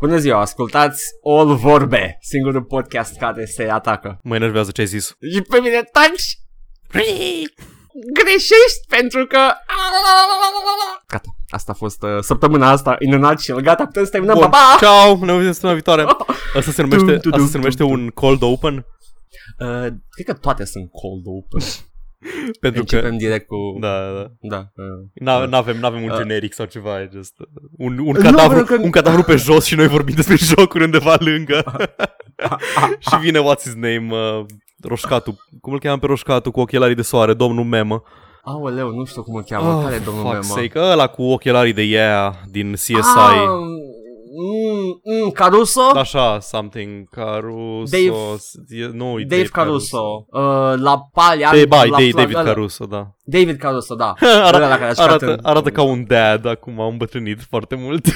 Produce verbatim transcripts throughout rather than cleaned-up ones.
Bună ziua, ascultați All Vorbe, singurul podcast care se atacă. Mă enervează ce ai zis. Și pe mine taci. Greșești pentru că... Gata, asta a fost uh, săptămâna asta, in a nutshell. Gata, putem să terminăm. Bun, pa, pa! Ciao, ne vedem săptămâna viitoare. Asta se numește, asta se numește un cold open. Uh, cred că toate sunt cold open. Pentru că începem direct cu... Da, da, da. da. N-avem, n-avem un generic sau ceva, just un, un, cadavru, nu, că... un cadavru pe jos și noi vorbim despre jocuri undeva lângă. Și vine, what's his name, uh, Roșcatul. Cum îl cheamă pe Roșcatul cu ochelarii de soare, domnul Memă? Aoleu, nu știu cum îl cheamă, oh, care e domnul Memă? Sake, ăla cu ochelarii de yeah din C S I. Ah, mm, mm, Caruso? Așa, something, Caruso... Dave, nu, Dave, Dave Caruso. Caruso. Uh, la pali... Dave, la Dave, David Caruso, da. David Caruso, da. Arată, care arată, în... arată ca un dad, acum am îmbătrânit foarte mult.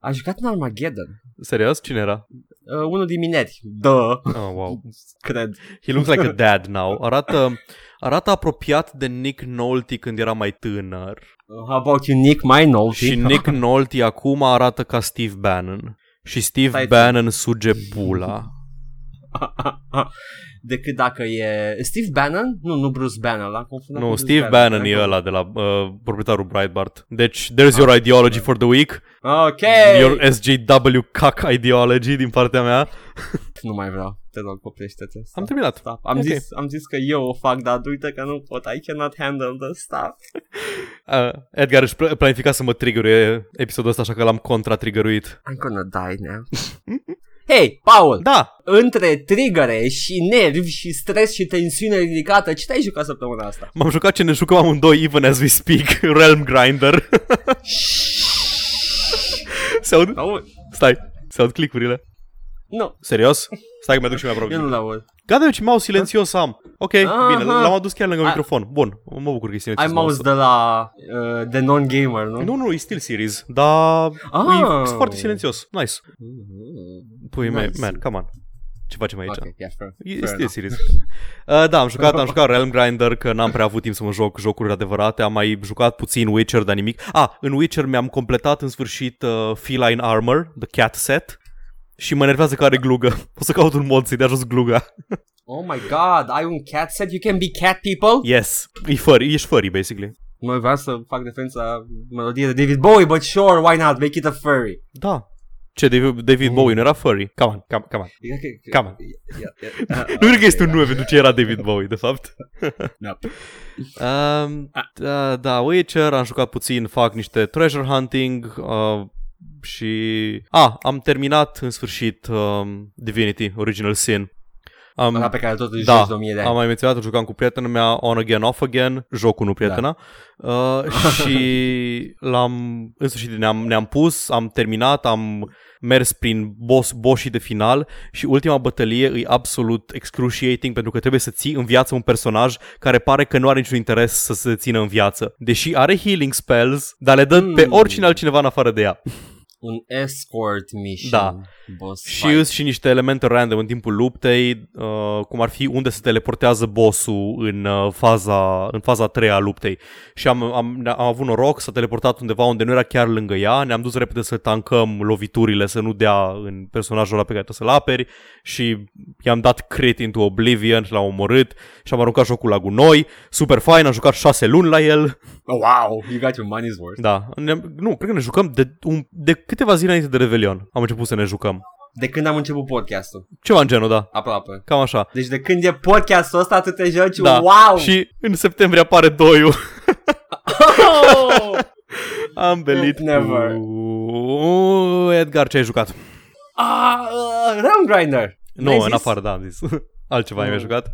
A jucat în Armageddon. Serios? Cine era? Uh, unul din mineri. Da. Oh, wow. Cred. He looks like a dad now. Arată, arată apropiat de Nick Nolte când era mai tânăr. How about you, Nick, my Nolte? Și Nick Nolte acum arată ca Steve Bannon. Și Steve Stai Bannon te... suge pula. Decât dacă e... Steve Bannon? Nu, nu Bruce Bannon. L-am confundat nu, Steve Bannon, Bannon e ăla de la uh, proprietarul Breitbart. Deci, there's ah, your ideology for the week. Ok. Your S J W cuck ideology din partea mea. Nu mai vreau. Te rog, oprește-te. Stop. Am terminat. Stop. Am, okay. zis, am zis că eu o fac, dar uite că nu pot. I cannot handle the stuff. Uh, Edgar își planifica să mă trigger-uie episodul ăsta, așa că l-am contra-trigger-uit. I'm gonna die now. Hei, Paul! Da! Între trigăre și nervi și stres și tensiune ridicată, ce te-ai jucat săptămâna asta? M-am jucat ce ne jucăm amândoi, even as we speak, Realm Grinder. Se aud? Stai, se aud click-urile. Nu. Serios? Stai că mi-aduc și mi-a propriu. Eu nu l-aud. Gata, eu ce mouse silențios am. Ok, aha, bine, l-am adus chiar lângă a... microfon. Bun, mă bucur că e silențios. Ai mouse de la... Uh, de non-gamer, nu? Nu, nu, e Steel Series, dar... Ah. E foarte silențios, nice. Pui nice. Mei, man, come on. Ce facem aici? Okay, yeah, fair, fair e Steel Series. uh, Da, am jucat, am jucat Realm Grinder, că n-am prea avut timp să mă joc jocuri adevărate. Am mai jucat puțin Witcher, dar nimic. Ah, în Witcher mi-am completat în sfârșit uh, Feline Armor, The Cat Set. Și mă enervează că are glugă. O să caut un mod să-i dea jos gluga. Oh my god, ai un cat set? You can be cat people? Yes, e furry, ești furry, basically. Mă vreau să fac defensa melodiei de David Bowie, but sure, why not, make it a furry. Da. Ce, David, David mm. Bowie nu era furry? Come on, come, come on, come on. Yeah, yeah, yeah. Uh, nu cred că este un nume pentru ce era David Bowie, de fapt. No. um, da, da, Witcher, am jucat puțin, fac niște treasure hunting, uh, și... A, am terminat în sfârșit um, Divinity, Original Sin. Am... Ala pe care tot își da, joci de ani. Am mai menționat, jucam cu prietena mea On Again, Off Again, jocul, nu prietena. Da. Uh, și l-am... În sfârșit ne-am, ne-am pus, am terminat, am mers prin boss, bossii de final și ultima bătălie e absolut excruciating pentru că trebuie să ții în viață un personaj care pare că nu are niciun interes să se țină în viață. Deși are healing spells, dar le dă mm. pe oricine altcineva în afară de ea. Un escort mission, da. Boss și fight. Și niște elemente random în timpul luptei, uh, cum ar fi unde se teleportează bossul în uh, faza în faza a treia a luptei. Și am, am, am avut noroc, s-a teleportat undeva unde nu era chiar lângă ea, ne-am dus repede să tancăm loviturile, să nu dea în personajul ăla pe care trebuie să-l aperi și i-am dat crit into oblivion și l-am omorât și am aruncat jocul la gunoi. Super fain, am jucat șase luni la el. Oh, wow, you got your money's worth. Da, ne, nu, cred că ne jucăm de, un, de câteva zile înainte de Revelion am început să ne jucăm. De când am început podcastul. Ceva în genul, da. Aproape. Cam așa. Deci de când e podcastul ăsta tu te joci, da. Wow! Și în septembrie apare doiul. Oh! Am belit never. Cu... Edgar, ce ai jucat? Ah, uh, Realm Grinder. Nu, no, în afară, da, am zis. Altceva mm. ai mai jucat?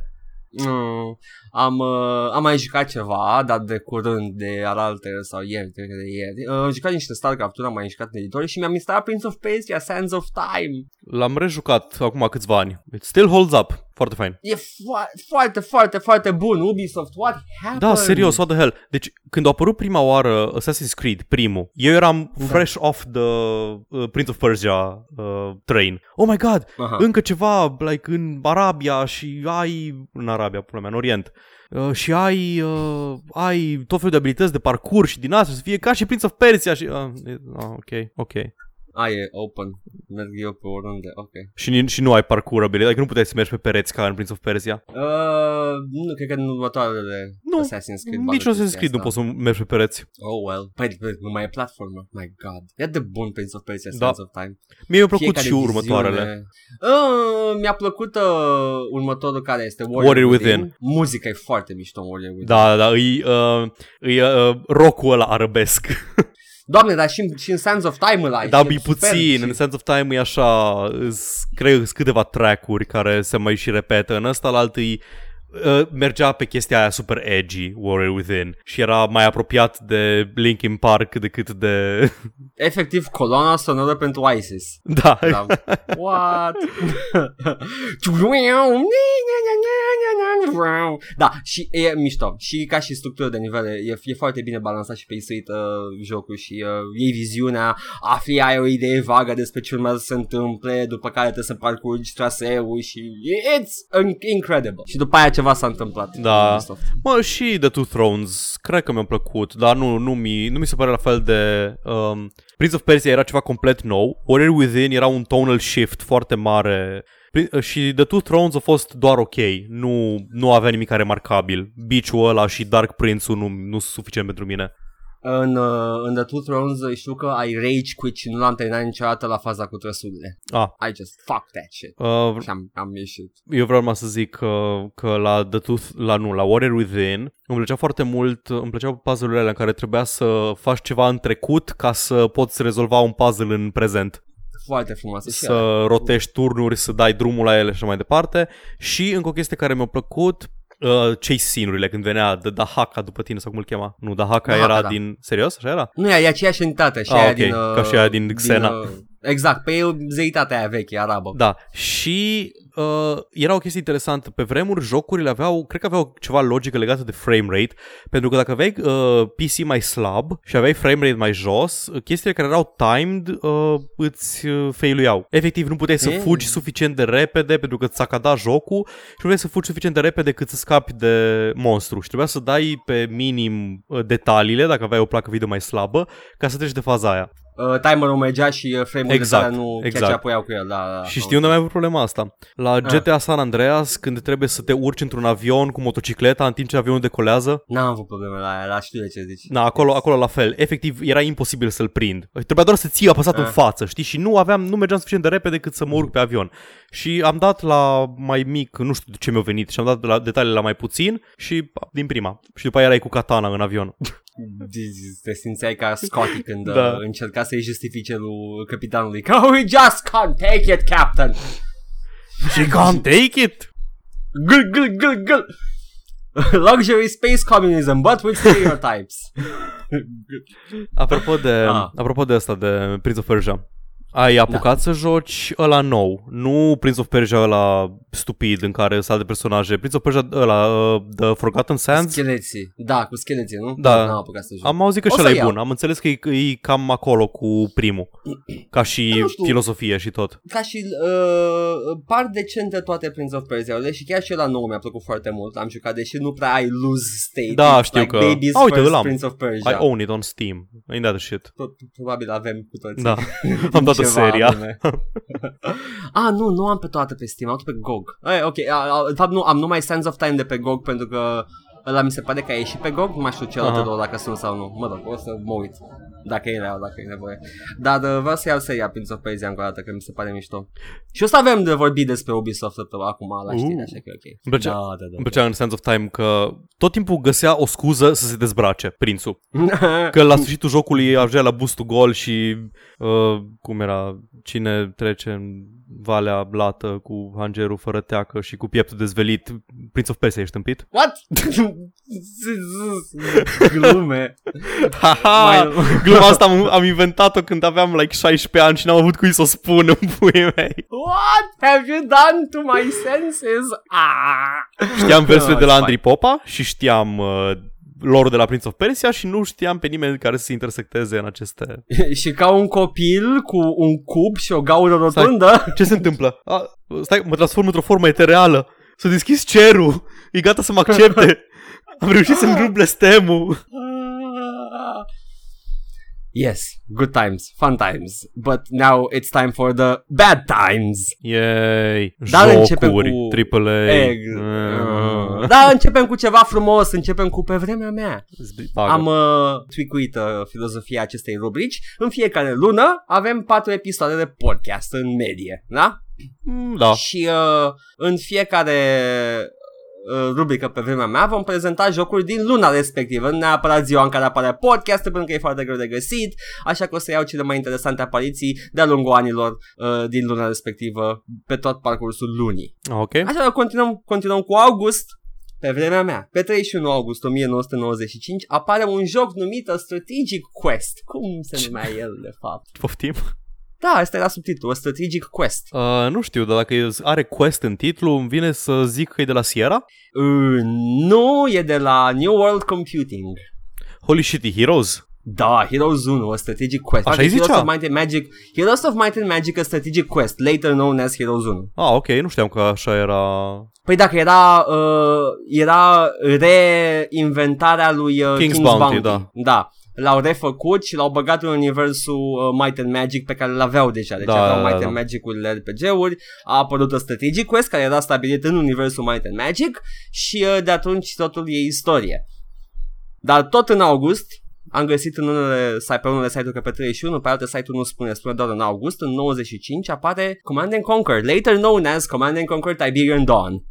Mm. Am, uh, am mai jucat ceva, dar de curând, de alaltă sau ieri, cred că de ieri. Uh, am jucat niște Starcraft-uri, am mai jucat în editori și mi-am instalat Prince of Persia Sands of Time. L-am rejucat acum câțiva ani. It still holds up. Foarte fain. E fo- foarte, foarte, foarte bun. Ubisoft, what happened? Da, serios, what the hell. Deci, când a apărut prima oară Assassin's Creed, primul, eu eram da. fresh off the uh, Prince of Persia uh, train. Oh my god, aha. Încă ceva, like, în Arabia și ai... În Arabia, până mea, în Orient. Uh, și ai uh, ai tot felul de abilități de parcurs și din asta, să fie ca și Prince of Persia și... Uh, ok, ok. A, e open. Merg eu pe oriunde, ok. Și, ni- și nu ai parcurabilitate, adică nu puteai să mergi pe pereți ca în Prince of Persia? Uh, nu, cred că în următoarele nu, Assassin's Creed. Nici nu se scrie, nu poți să mergi pe pereți. Oh, well. Păi, nu mai e platformă. My God. E de bun Prince of Persia Sands of Time. Mie mi-a plăcut și următoarele. Uh, mi-a plăcut uh, următorul care este Warrior, Warrior Within. Within. Muzica e foarte mișto în Warrior Within. Da, da, îi uh, uh, rock-ul ăla arabesc. Doamne, dar și în, și în Sands of Time ăla. Da, e puțin, și... în Sands of Time e așa, cred că câteva track-uri care se mai și repetă. În ăsta, la alții, uh, mergea pe chestia aia super edgy, Warrior Within. Și era mai apropiat de Linkin Park decât de... Efectiv, coloana sonoră pentru Isis. Da. Da. What? Da, și e mișto. Și ca și structură de nivele e, e foarte bine balansat și paced uh, jocul. Și uh, e viziunea, afli, ai o idee vagă despre ce urmează să se întâmple, după care trebuie să parcurgi traseul. Și it's incredible. Și după aia ceva s-a întâmplat. Da. Mă, și The Two Thrones cred că mi-a plăcut, dar nu, nu, mi, nu mi se pare la fel de... Um... Prince of Persia era ceva complet nou, Warrior Within era un tonal shift foarte mare. Și The Two Thrones a fost doar ok, nu, nu avea nimic remarcabil. Beach-ul ăla și Dark Prince-ul nu, nu sunt suficient pentru mine. În, în The Two Thrones știu că ai rage quit și nu l-am terminat niciodată la faza cu trăsurile. ah. I just fuck that shit uh, și am, am ieșit. Eu vreau numai să zic că, că la, The Two, la, nu, la Warrior Within îmi plăcea foarte mult, îmi plăceau puzzle-urile alea în care trebuia să faci ceva în trecut ca să poți rezolva un puzzle în prezent. Foarte frumoasă. Să rotești turnuri, să dai drumul la ele și așa mai departe. Și încă o chestie care mi-a plăcut, Uh, ce scene-urile când venea Dahaka după tine sau cum îl chema? Nu, Dahaka era da. din... Serios? Așa era? Nu, e aceeași entitate. Ah, ok, din, uh, ca și aia din Xena. Din, uh, exact, pe el zeitatea aia veche, arabă. Da, și uh, era o chestie interesantă. Pe vremuri jocurile aveau, cred că aveau ceva logică legată de frame rate, pentru că dacă aveai uh, P C mai slab și aveai frame rate mai jos, chestiile care erau timed uh, îți failuiau. Efectiv, nu puteai să e? fugi suficient de repede pentru că ți-a cadat jocul și nu puteai să fugi suficient de repede cât să scapi de monstru. Și trebuia să dai pe minim detaliile, dacă aveai o placă video mai slabă, ca să treci de faza aia. Uh, timerul mergea și frame-urile exact, alea nu exact. chiar ce apuiau cu el. Da, da, și știu unde mai avut problema asta. La G T A San Andreas, când trebuie să te urci într-un avion cu motocicleta în timp ce avionul decolează. N-am avut probleme la aia, la știu de ce zici. Na, acolo, acolo la fel. Efectiv, era imposibil să-l prind. Trebuia doar să ții apăsat uh. în față, știi? Și nu aveam, nu mergeam suficient de repede cât să mă urc pe avion. Și am dat la mai mic, nu știu de ce mi-a venit, și am dat la detalii la mai puțin și din prima. Și după aia erai cu katana în avion. Te simțeai ca Scotty când da. încerca să-i justifice lui capitanului că we just can't take it, Captain. She can't take it. Gl, gl, gl, gl. Luxury space communism, but with stereotypes. Apropo de ah. apropo de asta, de Prince of Persia, ai apucat da. să joci ăla nou, nu Prince of Persia ăla stupid în care s-a de personaje, Prince of Persia ăla The Forgotten Sands? Scheleții, da, cu scheleții, nu? Da, n-am apucat să joc. Am auzit că și ăla e bun, am înțeles că e, e cam acolo cu primul, ca și filosofie și tot. Ca și uh, par decente toate Prince of Persia-urile și chiar și ăla nou mi-a plăcut foarte mult, am jucat, deși nu prea ai lose state. Da, știu like că, baby's a, uite, first Prince of Persia. I own it on Steam, ain't that shit. Probabil avem cu toții. Da, am dat seria. Ah, nu, nu am pe toate pe Steam, am tot pe G O G. Hey, ok, în fapt nu, am numai Sands of Time de pe G O G pentru că ăla mi se pare că a ieșit pe G O G, nu mai știu celălalt uh-huh. două dacă sunt sau nu. Mă rog, o să mă uit dacă e real, dacă e nevoie. Dar uh, vreau să iau seria Prince of Persia încă o dată, că mi se pare mișto. Și o să avem de vorbit despre Ubisoft acum la știri, uh. așa că ok. Îmi plăcea, da, da, da, îmi plăcea în Sands of Time că tot timpul găsea o scuză să se dezbrace prințul. Că la sfârșitul jocului ajungea la boost to goal și uh, cum era, cine trece în Valea Blată cu hangerul fără teacă și cu pieptul dezvelit, Prince of Persia ești tâmpit? What? Glume. Haha, gluma asta am, am inventat-o când aveam like șaisprezece ani și n-am avut cui să o spun în puii mei. What have you done to my senses? Ah. Știam versurile de la Andrei Popa și știam... Uh, lor de la Prince of Persia și nu știam pe nimeni care să se intersecteze în aceste... Și ca un copil cu un cub și o gaură rotundă... Ce se întâmplă? A, stai, mă transform într-o formă etereală. S-a deschis cerul. E gata să mă accepte. Am reușit să-mi rup blestemul. Yes, good times, fun times, but now it's time for the bad times. Yay, dar jocuri, cu... triple A. Egg. Mm. Dar începem cu ceva frumos, începem cu pe vremea mea. Bagă. Am uh, tweakuit uh, filozofia acestei rubrici. În fiecare lună avem patru episoade de podcast în medie, da? Da. Și uh, în fiecare... rubrică pe vremea mea vom prezenta jocuri din luna respectivă, nu neapărat ziua în care apare podcast, pentru că e foarte greu de găsit, așa că o să iau cele mai interesante apariții de-a lungul anilor uh, din luna respectivă pe tot parcursul lunii. Ok. Așa că continuăm, continuăm cu august. Pe vremea mea, pe treizeci și unu august o mie nouă sute nouăzeci și cinci apare un joc numit Strategic Quest. Cum se numea el de fapt? Poftim? Da, asta era subtitlul, Strategic Quest. Uh, nu știu, dar dacă are Quest în titlu, îmi vine să zic că e de la Sierra? Uh, nu, e de la New World Computing. Holy shit, Heroes? Da, Heroes unu, Strategic Quest. Așa-i zicea? Heroes of Might and Magic, Heroes of Might and Magic, a Strategic Quest, later known as Heroes unu. Ah, ok, nu știam că așa era... Păi dacă era, uh, era reinventarea lui uh, King's, King's Bounty, Bounty. Da. Da. L-au refăcut și l-au băgat în universul uh, Might and Magic pe care l-aveau deja. Deci da, aveau da, Might da. and Magic-urile R P G-uri. A apărut Strategic Quest care era stabilit în universul Might and Magic. Și uh, de atunci totul e istorie. Dar tot în august am găsit în unele, pe unele site-uri că pe treizeci și unu, pe alte site-uri nu spune, spune doar în august. În nouăzeci și cinci apare Command and Conquer, later known as Command and Conquer Tiberian Dawn.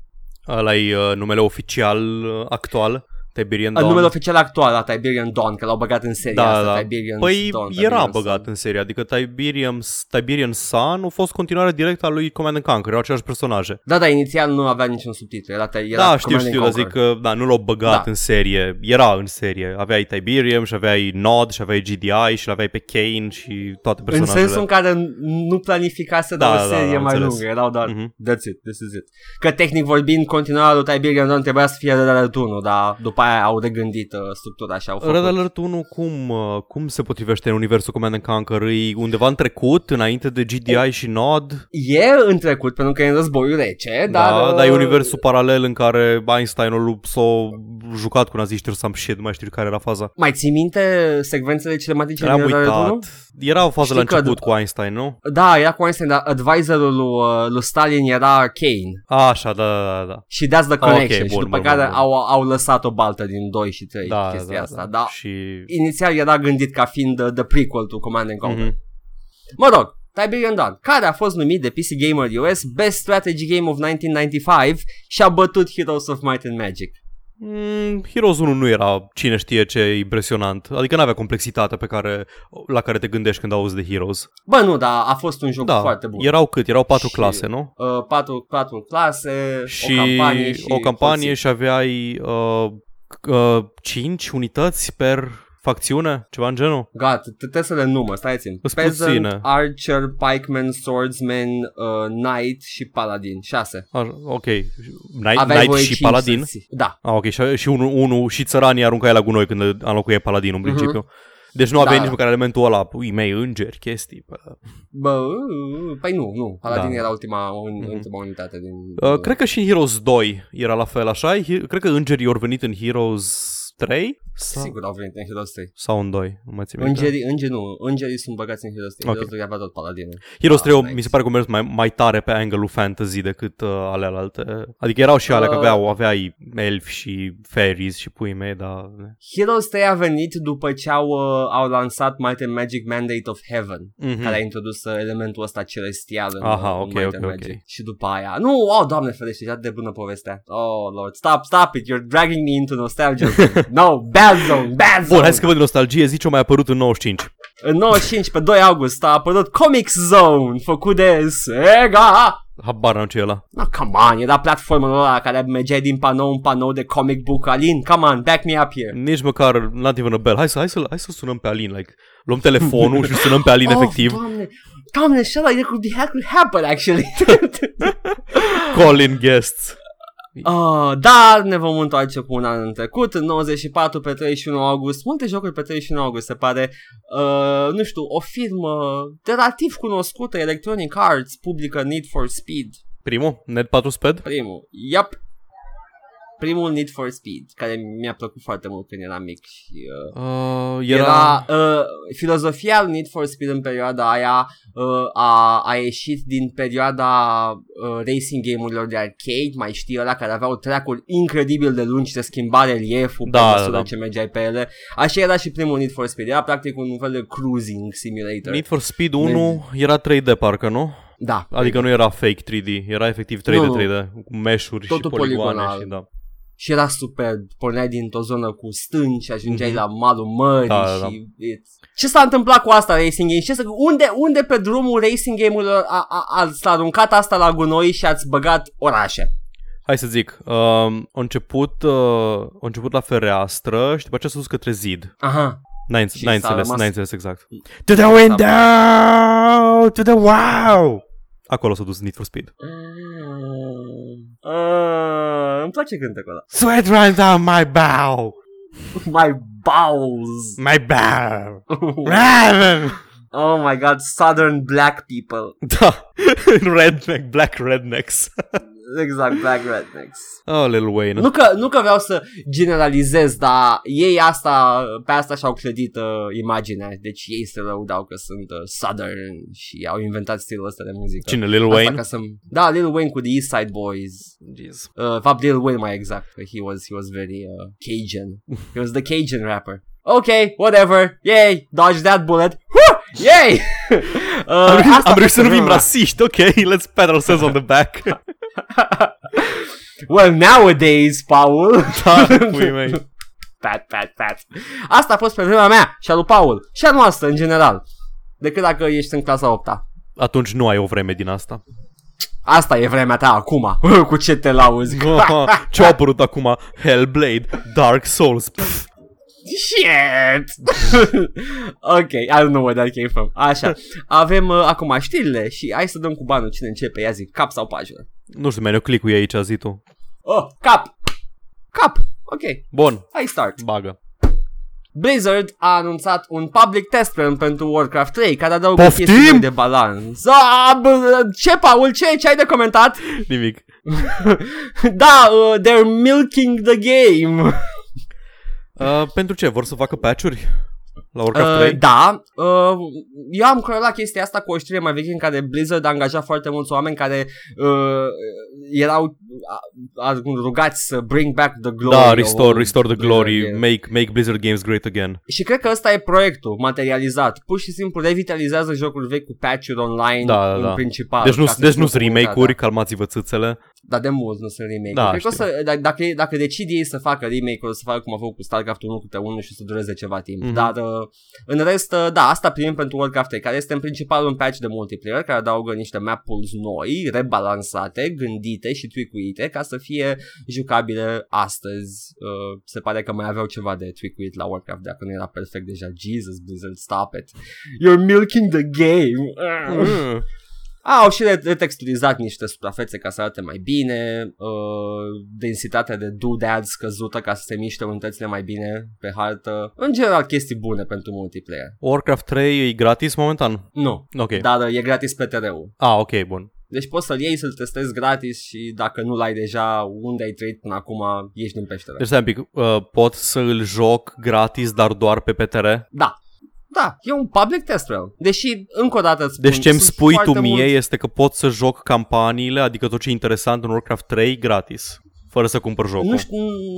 Ăla-i uh, numele oficial uh, actual? Tiberian Dawn. Numele oficial actual la Tiberian Dawn, că l-au băgat în seria da, asta, da. Tiberian păi Dawn. Păi era Tiberian băgat Sun. În serie, adică Tiberian, Tiberian Sun a fost continuarea directă a lui Command and Conquer, erau aceleași personaje. Da, da, inițial nu avea niciun subtitlu, era, era da, știu, știu, zic că da, nu l-au băgat da. În serie, era în serie, aveai Tiberian și aveai Nod și aveai G D I și aveai pe Kane și toate personajele. În sensul în care nu planificase da, da, o serie da, da, mai înțeles. Lungă, erau doar mm-hmm. That's it, this is it. Că tehnic vorbind, continuarea lui Tiberian Dawn trebuia să fie de la returnul, dar după aia au regândit uh, structura și au făcut. Red Alert unu cum, uh, cum se potrivește în universul Command and Conquer? E undeva în trecut, înainte de G D I e, și Nod? E în trecut, pentru că e în războiul rece, dar... Da, uh, dar e universul paralel în care Einstein s-a jucat cu naziștii, sau nu mai știu care era faza. Mai ții minte secvențele cinematice din Red Alert unu? Era o fază la început că, cu Einstein, nu? Da, era cu Einstein, dar advisorul lui, lui Stalin era Kane. A, așa, da, da, da. Și that's the connection. Ah, okay, bun, și după bun, care bun, au, au lăsat o baltă din doi și trei da, chestia da, asta, da. Da. Și... inițial era gândit ca fiind the, the prequel to Command and Conquer. Mm-hmm. Mă rog, Tiberian Dawn, care a fost numit de P C Gamer U S Best Strategy Game of nouăsprezece nouăzeci și cinci și a bătut Heroes of Might and Magic. Mm, Heroes unu nu era cine știe ce impresionant, adică n-avea complexitatea pe care, la care te gândești când auzi de Heroes. Bă, nu, dar a fost un joc da, foarte bun. Erau cât? Erau patru și, clase, nu? Uh, patru, patru clase, și o campanie și... o campanie și aveai... Uh, cinci unități per facțiune, ceva în genul. Gata, trebuie să le număr, stai țin. Peasant, Archer, Pikeman, Swordsman, uh, Knight și Paladin, șase. Ah, ok, Knight, Knight și Paladin? Da. Ah, ok, și, și unul unu, și țăranii aruncai la gunoi când înlocuiai Paladinul în principiu. Uh-huh. Deci nu aveai da. Nici măcar elementul ăla, ui mei, îngeri, chestii. Bă, păi nu, nu, Paladin da. Era ultima, un, mm-hmm. ultima unitate din... Uh, cred că și în Heroes doi era la fel, așa? Cred că îngerii au venit în Heroes trei? Sau... sigur au venit în Heroes trei. Sau în doi, nu mai țin minte. Îngerii, îngeri, nu, îngerii sunt băgați în Heroes trei, okay. Heroes doi avea tot Paladinul. Heroes trei, da, mi se pare că mers mai, mai tare pe angle-ul fantasy decât uh, ale alte. Adică erau și alea, uh... că aveau, aveai elfi și fairies și pui mei, dar... Heroes trei a venit după ce au, uh, au lansat Might and Magic Mandate of Heaven, mm-hmm. care a introdus uh, elementul ăsta celestial în, aha, okay, în Might okay, and Magic. Okay. Și după aia... nu, oh, Doamne ferește, deja de bună povestea. Oh, Lord, stop, stop it, you're dragging me into nostalgia. No, bad zone, bad zone. Bun, hai să vorbim de nostalgie, zici o mai apărut în nouăzeci și cinci. În nouăzeci și cinci, pe doi august, a apărut Comic Zone, făcut de Sega. Habar n-am ce e ăla. No, come on, era platformul ăla care mergeai din panou în panou de comic book. Alin, come on, back me up here. Nici măcar not even a bell. Hai să, hai să, hai să sunăm pe Alin, like, luăm telefonul și sunăm pe Alin oh, efectiv. Doamne. Doamne, shut up, it could, be, it could happen, actually. Calling guests. Uh, dar ne vom întoarce cu un an în trecut. În nouăzeci și patru, pe treizeci și unu august, multe jocuri pe treizeci și unu august se pare. uh, Nu știu, o firmă relativ cunoscută, Electronic Arts, publică Need for Speed. Primul? N E D patru Sped? Primul, yep. primul Need for Speed, care mi-a plăcut foarte mult când eram mic și, uh, uh, era, era uh, filozofia Need for Speed în perioada aia uh, a, a ieșit din perioada uh, racing game-urilor de arcade, mai știi, ăla care aveau track-uri incredibil de lungi, se schimba relief-ul da, pe măsură da, da. ce mergeai pe ele. Așa era și primul Need for Speed, era practic un fel de cruising simulator. Need for Speed unu ne- era trei D parcă, nu? Da. Adică trei D. Nu era fake trei D, era efectiv trei D, nu, trei D, cu mesh-uri și poligoane și da. Și era superb, porneai dintr-o zonă cu stânci și ajungeai mm-hmm. la malul mării da, și... Da, da. Ce s-a întâmplat cu asta, racing game? Ce s- unde, unde pe drumul racing game-urilor a, a, a, ați aruncat asta la gunoi și ați băgat orașe? Hai să zic, um, a, început, uh, a început la fereastră și după aceea s-a dus către zid. Aha. N-ai înțeles, n-ai înțeles exact. To the window, to the wow! Acolo s-a dus Need for Speed. Uh, îmi place cântecul ăla. Sweat runs down my bow. My bowels. My bow. Oh my god, southern black people. Da. Redneck, black rednecks. Exact, black rednecks. Oh, Lil Wayne. Nu că, nu că vreau să generalizez, dar ei asta, pe asta și-au clădit uh, imaginea. Deci ei se lăudau că sunt uh, southern și au inventat stilul ăsta de muzică. Cine, Lil asta Wayne? Ca să... Da, Lil Wayne cu The East Side Boys. uh, Fapt, Lil Wayne mai exact. He was, he was very uh, Cajun. He was the Cajun rapper. Ok, whatever. Yay, dodge that bullet. Yay! Uh, am am reușit să nu fim rasiști, ok, let's pat ourselves on the back. Well, nowadays, Paul. Da, pui mei. Pat, pat, pat. Asta a fost problema mea și a lui Paul și a noastră, în general. Decât dacă ești în clasa a opta. Atunci nu ai o vreme din asta. Asta e vremea ta acum. Cu ce te lauzi? Ce-a apărut acum? Hellblade, Dark Souls. Pff. Shit. Ok, I don't know where that came from. Așa, avem uh, acum știrile și hai să dăm cu banul. Cine începe, ia zi, cap sau pagină? Nu știu, mereu click-ul e aici, zi tu. Oh, cap. Cap, ok. Bun, hai start. Bagă. Blizzard a anunțat un public test plan pentru Warcraft trei care adaugă chestii de balans. Ce, Paul, ce, ce ai de comentat? Nimic. Da, uh, they're milking the game. Uh, pentru ce? Vor să facă patch-uri la Warcraft trei? Uh, da, uh, eu am corelat chestia asta cu o știre mai veche în care Blizzard a angajat foarte mulți oameni care uh, erau uh, rugați să bring back the glory. Da, restore, restore the glory, make, make Blizzard games great again. Și cred că ăsta e proiectul materializat. Pur și simplu revitalizează jocul vechi cu patch-uri online, da, în da. principal. Deci nu sunt deci nu remake-uri, da. Calmați-vă țâțele. Dar de mult nu sunt remake-uri. Da, să, d- dacă, dacă decid ei să facă remake-uri, să facă cum a făcut cu StarCraft unu cu unu și să dureze ceva timp. Mm-hmm. Dar uh, în rest, uh, da, asta primim pentru Warcraft trei, care este în principal un patch de multiplayer care adaugă niște map-uri noi, rebalansate, gândite și tweakuite ca să fie jucabile astăzi. Uh, se pare că mai aveau ceva de tweakuit la Warcraft, dacă nu era perfect deja. Jesus, Blizzard, stop it. You're milking the game. Mm. Au și retexturizat niște suprafețe ca să arate mai bine, uh, densitatea de doodads scăzută ca să se miște unitățile mai bine pe hartă. În general, chestii bune pentru multiplayer. Warcraft trei e gratis momentan? Nu, okay. Dar e gratis pe T R U. Ah, ok, bun. Deci poți să-l iei, să-l testezi gratis și dacă nu l-ai deja, unde ai trăit până acum, ieși din peșteră. Deci, un pic, uh, pot să-l joc gratis, dar doar pe P T R? Da. Da, e un public test real. Deși, încă o dată îți spun... Deci ce-mi spui tu mie mult... este că pot să joc campaniile, adică tot ce e interesant în Warcraft trei, gratis, fără să cumpăr jocul. Nu știu,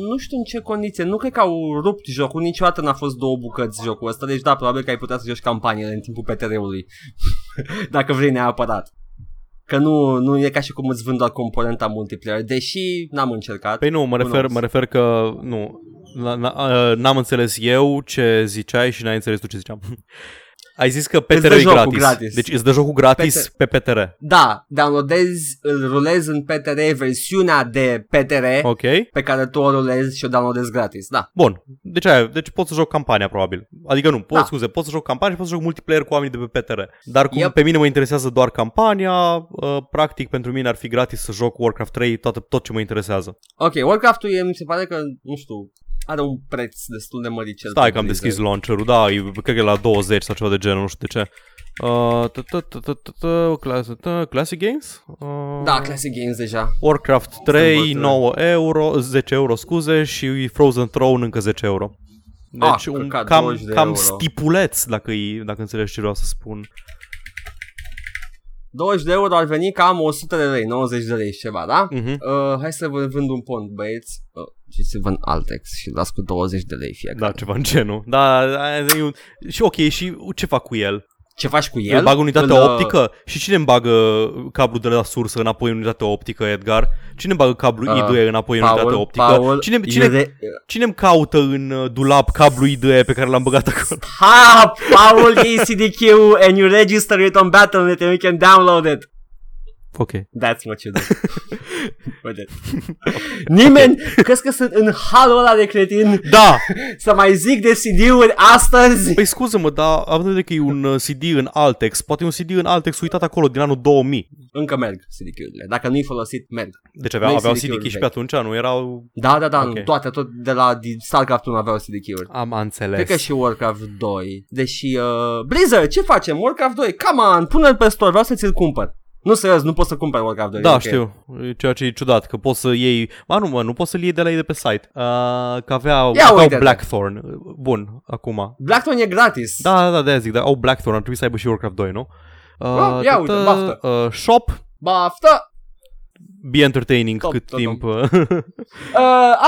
nu știu în ce condiție, nu cred că au rupt jocul, niciodată n-a fost două bucăți jocul ăsta, deci da, probabil că ai putea să joci campaniile în timpul P T R-ului, dacă vrei neapărat. Că nu, nu e ca și cum îți vând doar componenta multiplayer, deși n-am încercat. Păi nu, mă refer, mă refer că nu... La, na, n-am înțeles eu ce ziceai și n-ai înțeles tu ce ziceam. Ai zis că P T R e gratis. gratis. Deci îți dă jocul gratis P T R. Pe P T R. Da, downloadezi, îl rulezi în P T R, versiunea de P T R, okay, pe care tu o rulezi și o downloadezi gratis. Da. Bun, deci, aia, deci pot să joc campania probabil. Adică nu, pot, da. scuze, pot să joc campania și pot să joc multiplayer cu oamenii de pe P T R. Dar cum yep. pe mine mă interesează doar campania, uh, practic pentru mine ar fi gratis să joc Warcraft trei, tot, tot ce mă interesează. Ok, Warcraft-ul e, mi se pare că, nu știu... are un preț destul de măricel. Stai că am deschis launcher-ul, da, e, cred că e la douăzeci sau ceva de genul, nu știu de ce. Classic Games? Da, Classic Games deja. Warcraft trei, nouă euro, zece euro, scuze, și Frozen Throne încă zece euro. Deci ah, un cam, de cam stipuleț, dacă, dacă înțelegi ce vreau să spun. douăzeci de euro ar veni cam o sută de lei, nouăzeci de lei și ceva, da? Uh-huh. Uh, hai să vă vând un pont, băieți. Uh, și să vând Altex și las cu douăzeci de lei fiecare. Da, ceva în genul. Da, eu... și ok, și ce fac cu el? Ce faci cu el? Îl bag unitatea îl... optică? Și cine îmi bagă cablul de la sursă înapoi în unitatea optică, Edgar? Cine îmi bagă cablul uh, I D E înapoi în unitatea optică? Paul, cine cine, cine îmi caută în dulap cablul I D E pe care l-am băgat acolo? Ha! Paul, C D Q and you register it on Battle dot net and you can download it. Ok. That's what you do. Okay. Nimeni, okay. Crezi că sunt în halul ăla de cretin? Da. Să mai zic de C D-uri astăzi? Păi scuză-mă, dar având în vedere că e un C D în Altex, poate e un C D în Altex uitat acolo din anul două mii. Încă merg C D-urile, dacă nu-i folosit, merg. Deci avea, aveau C D-uri și pe atunci, nu erau... Da, da, da, okay. Nu, toate, tot de la StarCraft unu aveau C D-uri. Am înțeles. Cred că și Warcraft doi, deși... Uh... Blizzard, ce facem? Warcraft doi, come on, pune-l pe store, vreau să ți-l cumpăr. Nu, serios, nu poți să cumperi Warcraft doi. Da, okay. Știu, ceea ce e ciudat, că poți să iei... Mă, nu, mă, nu poți să-l iei de la ei de pe site, uh, că aveau, aveau Blackthorn. Bun, acum Blackthorn e gratis. Da, da, da, de-aia zic, dar au Blackthorn, ar trebui să aibă și Warcraft doi, nu? Uh, ia uite, baftă. Uh, shop. Baftă. Be entertaining top, cât top, timp. Top. uh,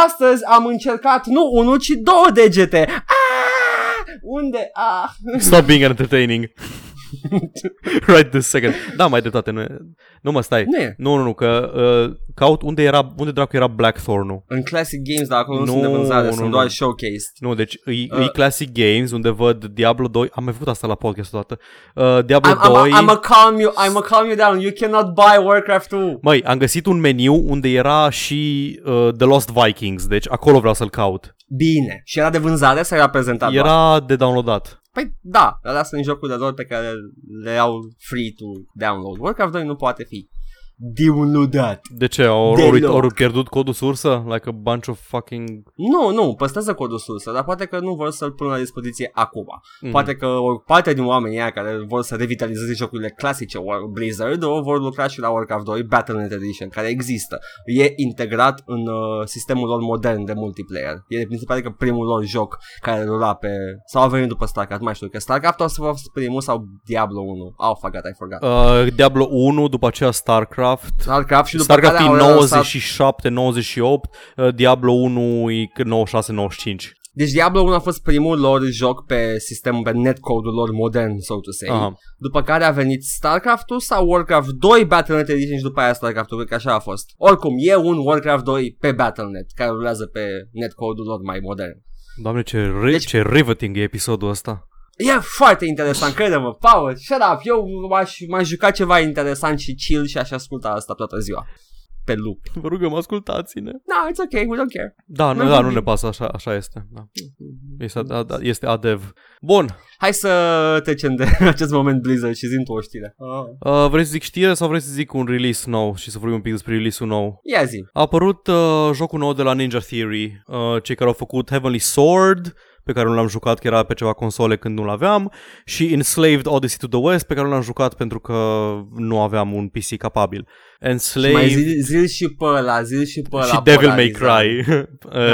astăzi am încercat nu unul, ci două degete. Ah! Unde? Ah! Stop being entertaining. Right this second. Da, mai dreptate, nu e. Nu mă, stai. Nu, nu, nu, nu, că uh, caut unde era, unde dracu era Blackthorn-ul. În Classic Games, dar acolo nu, nu sunt de vânzare, nu, sunt nu, doar showcase. Nu, deci e, uh, e Classic Games unde văd Diablo doi. Am mai făcut asta la podcast o dată. Uh, Diablo I'm, doi. I'm a calm you, I'm a calm you down. You cannot buy Warcraft doi. Măi, am găsit un meniu unde era și uh, The Lost Vikings, deci acolo vreau să-l caut. Bine. Și era de vânzare sau era prezentat? Era doar de downloadat. Păi da, dar sunt jocurile lor pe care le au free to download. Warcraft doi nu poate fi downloadat. De ce? Au pierdut codul sursă? Like a bunch of fucking... Nu, nu, păstrează codul sursă, dar poate că nu vor să-l pună la dispoziție acum. Mm-hmm. Poate că o parte din oamenii aia care vor să revitalizeze jocurile clasice Blizzard o vor lucra și la Warcraft doi Battle.net Edition, care există. E integrat în uh, sistemul lor modern de multiplayer. E principal că primul lor joc care rula pe... Sau a venit după StarCraft, mai știu că StarCraft o să vă primul sau Diablo unu. Oh, fuck it, I forgot. Uh, Diablo unu, după aceea StarCraft. StarCraft și după StarCraft e nouăzeci și șapte nouăzeci și opt, Diablo unu e nouăzeci și șase nouăzeci și cinci. Deci Diablo unu a fost primul lor joc pe sistemul, pe netcode-ul lor modern, so to say. Aha. După care a venit StarCraft-ul sau Warcraft doi Battle dot net Edition și după aia StarCraft-ul, cred că așa a fost. Oricum, e un Warcraft doi pe Battle dot net care rulează pe netcode-ul lor mai modern. Doamne, ce, re- deci... ce riveting e episodul ăsta. E foarte interesant, crede-mă, Paul, shut up, eu m-aș, m-aș juca ceva interesant și chill și aș asculta asta toată ziua, pe loop. Vă rugăm, ascultați-ne. No, it's okay, we don't care. Da, nu, da, nu ne pasă, așa, așa este, da. Este, ad, ad, este adev. Bun. Hai să trecem de acest moment Blizzard și zi-mi tu o știre. Uh, vrei să zic știre sau vrei să zic un release nou și să vorbim un pic despre release-ul nou? Ia zi. A apărut uh, jocul nou de la Ninja Theory, uh, cei care au făcut Heavenly Sword, pe care nu l-am jucat, că era pe ceva console când nu-l aveam, și Enslaved Odyssey to the West, pe care nu l-am jucat pentru că nu aveam un P C capabil. Enslaved... Și mai zi, zi și pe ăla, zi și pe ăla. Și Devil May Cry,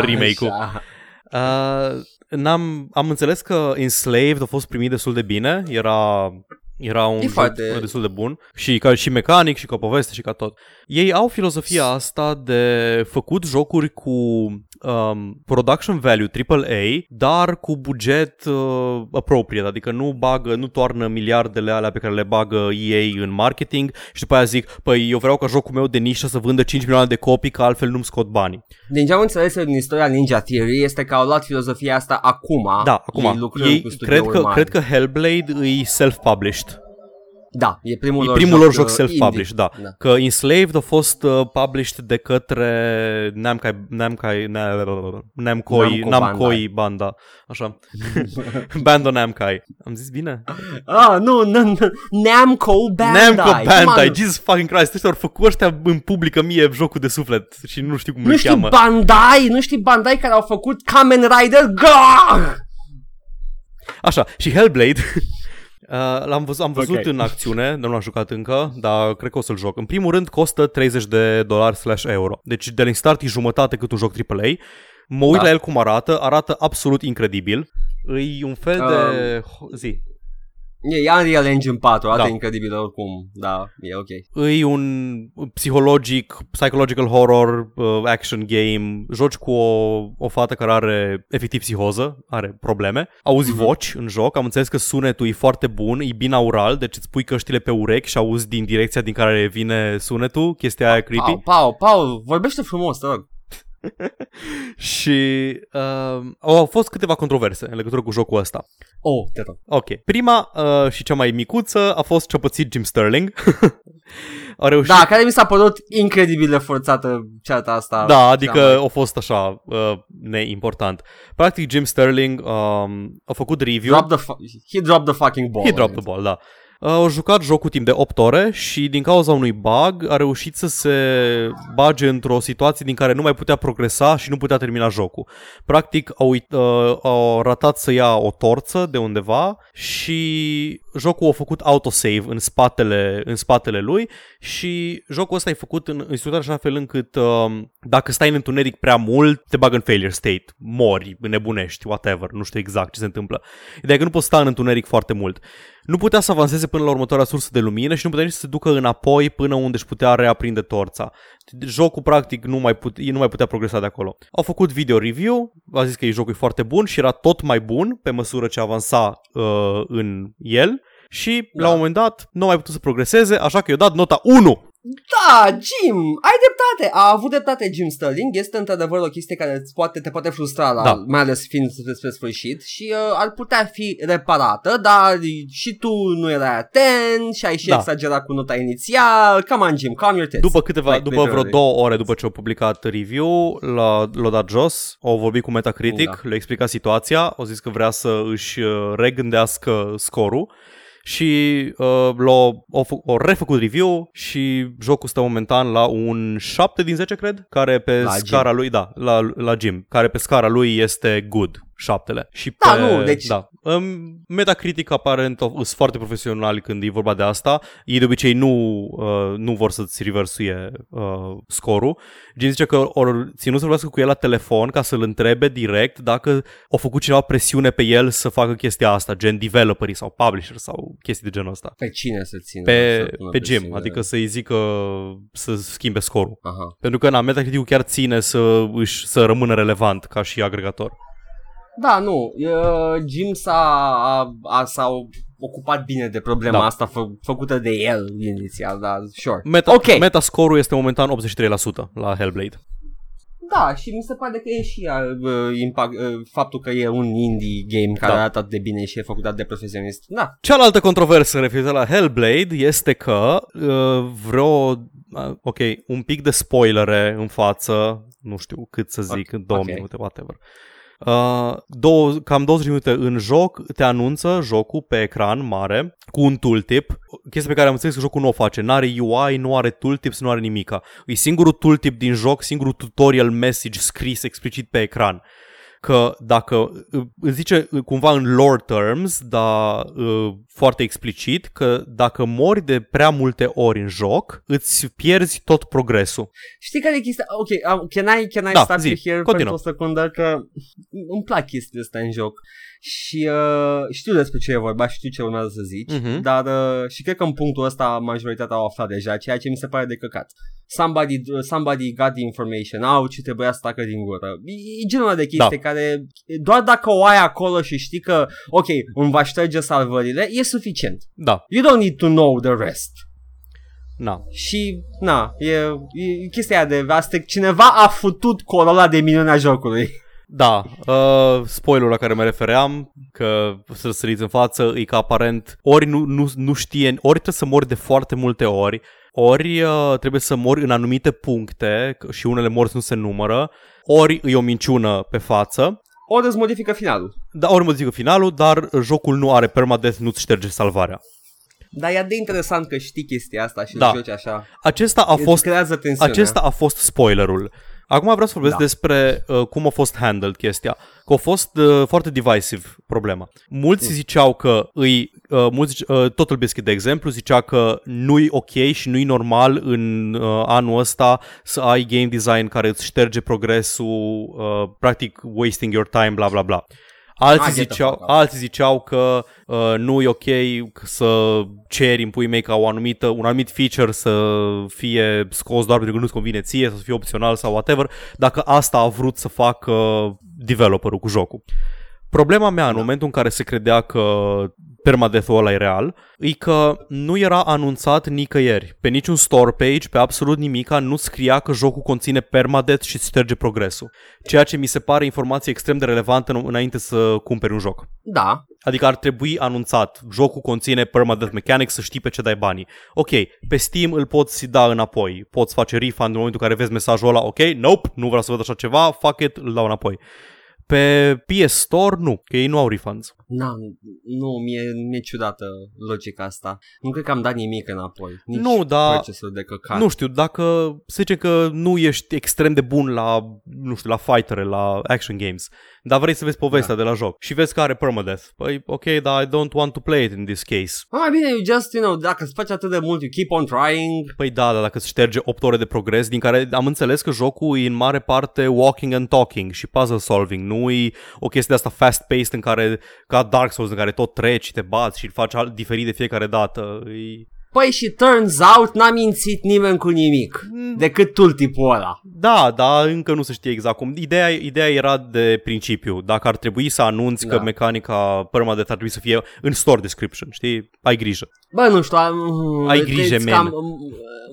remake-ul. Uh, n-am, am înțeles că Enslaved a fost primit destul de bine, era... Era un joc destul de bun și ca și mecanic și ca poveste și ca tot. Ei au filozofia asta de făcut jocuri cu um, production value triple A, dar cu buget uh, appropriate, adică nu bagă, nu toarnă miliardele alea pe care le bagă ei în marketing și după aia zic, păi eu vreau ca jocul meu de nișă să vândă cinci milioane de copii, că altfel nu-mi scot banii. Din ce am înțeles din istoria Ninja Theory este că au luat filozofia asta acum. Da, acum. Ei, ei cred, că, cred că Hellblade îi self-published. Da, e primul, e lor, primul joc, lor joc self-published, da. da. Că Enslaved a fost uh, published de către Namco Namco Namco Namco Bandai, așa. Bando Namco. Am zis bine? Ah, nu, Namco Bandai. Namco Bandai. Jesus fucking Christ, ăștia au făcut ăștia în publică mie jocul de suflet și nu știu cum îl cheamă. Nu știi Bandai, nu știi Bandai care au făcut Kamen Rider. Așa, și Hellblade. Uh, l-am văzut, am văzut okay. în acțiune, nu l-am jucat încă, dar cred că o să-l joc. În primul rând costă treizeci de dolari slash euro. Deci de la start e jumătate cât un joc triple A. Mă uit da. la el cum arată, arată absolut incredibil. E un fel um, de... zi. E Unreal Engine patru, arată da. incredibil oricum, da, e ok. E un psihologic, psychological horror, uh, action game, joci cu o, o fată care are efectiv psihoză, are probleme, auzi mm-hmm. voci în joc, am înțeles că sunetul e foarte bun, e binaural, deci îți pui căștile pe urechi și auzi din direcția din care vine sunetul, chestia pa, aia creepy. Pau, Pau, Pau, vorbește frumos, te rog. Și uh, au fost câteva controverse în legătură cu jocul ăsta. Oh, te rog. Ok. Prima uh, și cea mai micuță a fost ce-a pățit Jim Sterling. A reușit... Da, care mi s-a părut incredibil de forțată ceata asta. Da, adică a fost așa uh, neimportant. Practic Jim Sterling um, a făcut review. Drop the fu- He dropped the fucking ball. He dropped the ball, da. Au jucat jocul timp de opt ore și din cauza unui bug a reușit să se bage într-o situație din care nu mai putea progresa și nu putea termina jocul. Practic au, uit- uh, au ratat să ia o torță de undeva și jocul a făcut autosave în spatele, în spatele lui și jocul ăsta e făcut în, în situația așa fel încât uh, dacă stai în întuneric prea mult te bagă în failure state, mori, nebunești, whatever, nu știu exact ce se întâmplă. Ideea e că nu poți sta în întuneric foarte mult. Nu putea să avanseze până la următoarea sursă de lumină și nu putea nici să se ducă înapoi până unde își putea reaprinde torța. Jocul practic nu mai, put- nu mai putea progresa de acolo. Au făcut video review, a zis că jocul e foarte bun și era tot mai bun pe măsură ce avansa uh, în el și da. la un moment dat nu a mai putut să progreseze, așa că i-a dat nota unu. Da, Jim, ai dreptate. A avut dreptate Jim Sterling. Este într-adevăr o chestie care îți poate, te poate frustra la, da. mai ales fiind spre sfârșit. Și uh, ar putea fi reparată, dar și tu nu erai atent și ai și da. exagerat cu nota inițial. Come on, Jim, calm your tits. După, câteva, like, după vreo două ore după ce au publicat review, l-a, l-a dat jos. Au vorbit cu Metacritic, da. le-a explicat situația. Au zis că vrea să își regândească scorul și uh, l-au o refăcut review și jocul stă momentan la un șapte din zece, cred, care pe la scara gym. lui, da, la la Jim, care pe scara lui este good, șaptele. Și da, pe, nu, deci... da. Metacritic aparent sunt foarte profesionali când e vorba de asta. Ei de obicei nu, uh, nu vor să-ți reversuie uh, scorul. Jim zice că ori ținut să vorbească cu el la telefon ca să-l întrebe direct dacă a făcut cineva presiune pe el să facă chestia asta, gen developerii sau publisher sau chestii de genul ăsta. Pe cine să țină? Pe, pe Jim, adică să-i zică să schimbe scorul. Aha. Pentru că na, Metacritic chiar ține să, își, să rămână relevant ca și agregator. Da, nu, uh, Jim s-a, a, a, s-a ocupat bine de problema da. asta fă, făcută de el inițial, dar sure. Meta, okay. Metascorul este momentan optzeci și trei la sută la Hellblade. Da, și mi se pare că e și uh, impact, uh, faptul că e un indie game care da. arată atât de bine și e făcut de profesionist. Da. Cealaltă controversă referitoare la Hellblade este că uh, vreo... Ok, un pic de spoilere în față, nu știu cât să zic, okay. două okay. minute, whatever. Uh, două, cam douăzeci de minute în joc te anunță jocul pe ecran mare cu un tooltip, chestia pe care am înțeles că jocul nu o face, nu are U I, nu are tooltips, nu are nimica, e singurul tooltip din joc, singurul tutorial message scris explicit pe ecran. Că dacă îți zice cumva în lore terms, dar uh, foarte explicit, că dacă mori de prea multe ori în joc, îți pierzi tot progresul. Știi care e chestia? Ok, uh, can I, can I da, stop zi, you here continue. pentru o secundă? Că îmi plac chestiile astea în joc și uh, știu despre ce e vorba, știu ce urmează să zici, uh-huh. dar uh, și cred că în punctul ăsta majoritatea au aflat deja, ceea ce mi se pare de căcat. Somebody, somebody got the information out și trebuia să tacă din gură. E genul de chestie da. care doar dacă o ai acolo și știi că ok, îmi va șterge salvările, e suficient. Da. You don't need to know the rest. Na. Și, na, e, e chestia de asta, cineva a futut corola de minunea jocului. Da, uh, spoilerul la care mă refeream, că să săriți în față, e că aparent ori nu, nu, nu știe, ori trebuie să mori de foarte multe ori, ori uh, trebuie să mori în anumite puncte și unele morți nu se numără, ori e o minciună pe față. Ori îți modifică finalul. Da, ori modifică finalul, dar jocul nu are permadeath, nu-ți șterge salvarea. Dar e de interesant că știi chestia asta și da. Joci așa. Acesta a, fost, acesta a fost spoilerul. Acum vreau să vorbesc da. despre uh, cum a fost handled chestia. Că a fost uh, foarte divisive problema. Mulți mm. ziceau că îi... Uh, mulți, uh, Total Biscuit, de exemplu, zicea că nu-i ok și nu-i normal în uh, anul ăsta să ai game design care îți șterge progresul, uh, practic wasting your time, bla bla bla. Alții ziceau, alții ziceau că uh, nu e ok să ceri în puii mei ca o anumită, un anumit feature să fie scos doar pentru că nu-ți convine ție, să fie opțional sau whatever, dacă asta a vrut să facă developerul cu jocul. Problema mea în momentul în care se credea că permadeath-ul ăla e real, e că nu era anunțat nicăieri. Pe niciun store page, pe absolut nimica, nu scria că jocul conține permadeath și șterge progresul. Ceea ce mi se pare informație extrem de relevantă înainte să cumperi un joc. Da. Adică ar trebui anunțat, jocul conține permadeath mechanics, să știi pe ce dai banii. Ok, pe Steam îl poți da înapoi, poți face refund în momentul în care vezi mesajul ăla, ok, nope, nu vreau să văd așa ceva, fuck it, îl dau înapoi. Pe P S Store, nu, că ei nu au refunds. Na, nu, mie mi-e ciudată logica asta. Nu cred că am dat nimic înapoi. Nici nu, dar nu știu, dacă să zicem că nu ești extrem de bun la, nu știu, la fightere, la action games, dar vrei să vezi povestea da. de la joc și vezi că are permadeath. Păi, ok, dar I don't want to play it in this case. Ah, bine, you just, you know, dacă îți faci atât de mult, you keep on trying. Păi da, dar dacă îți șterge opt ore de progres, din care am înțeles că jocul e în mare parte walking and talking și puzzle solving, nu e o chestie de asta fast-paced în care, ca Dark Souls, în care tot treci, te bați și îl faci diferit de fiecare dată. E... Păi și turns out n-a mințit nimeni cu nimic, mm. decât tu tipul ăla. Da, dar încă nu se știe exact cum. Ideea, ideea era de principiu. Dacă ar trebui să anunți da. că mecanica permadeath ar trebui să fie în store description, știi? Ai grijă. Bă, nu știu, am, ai grijă, man.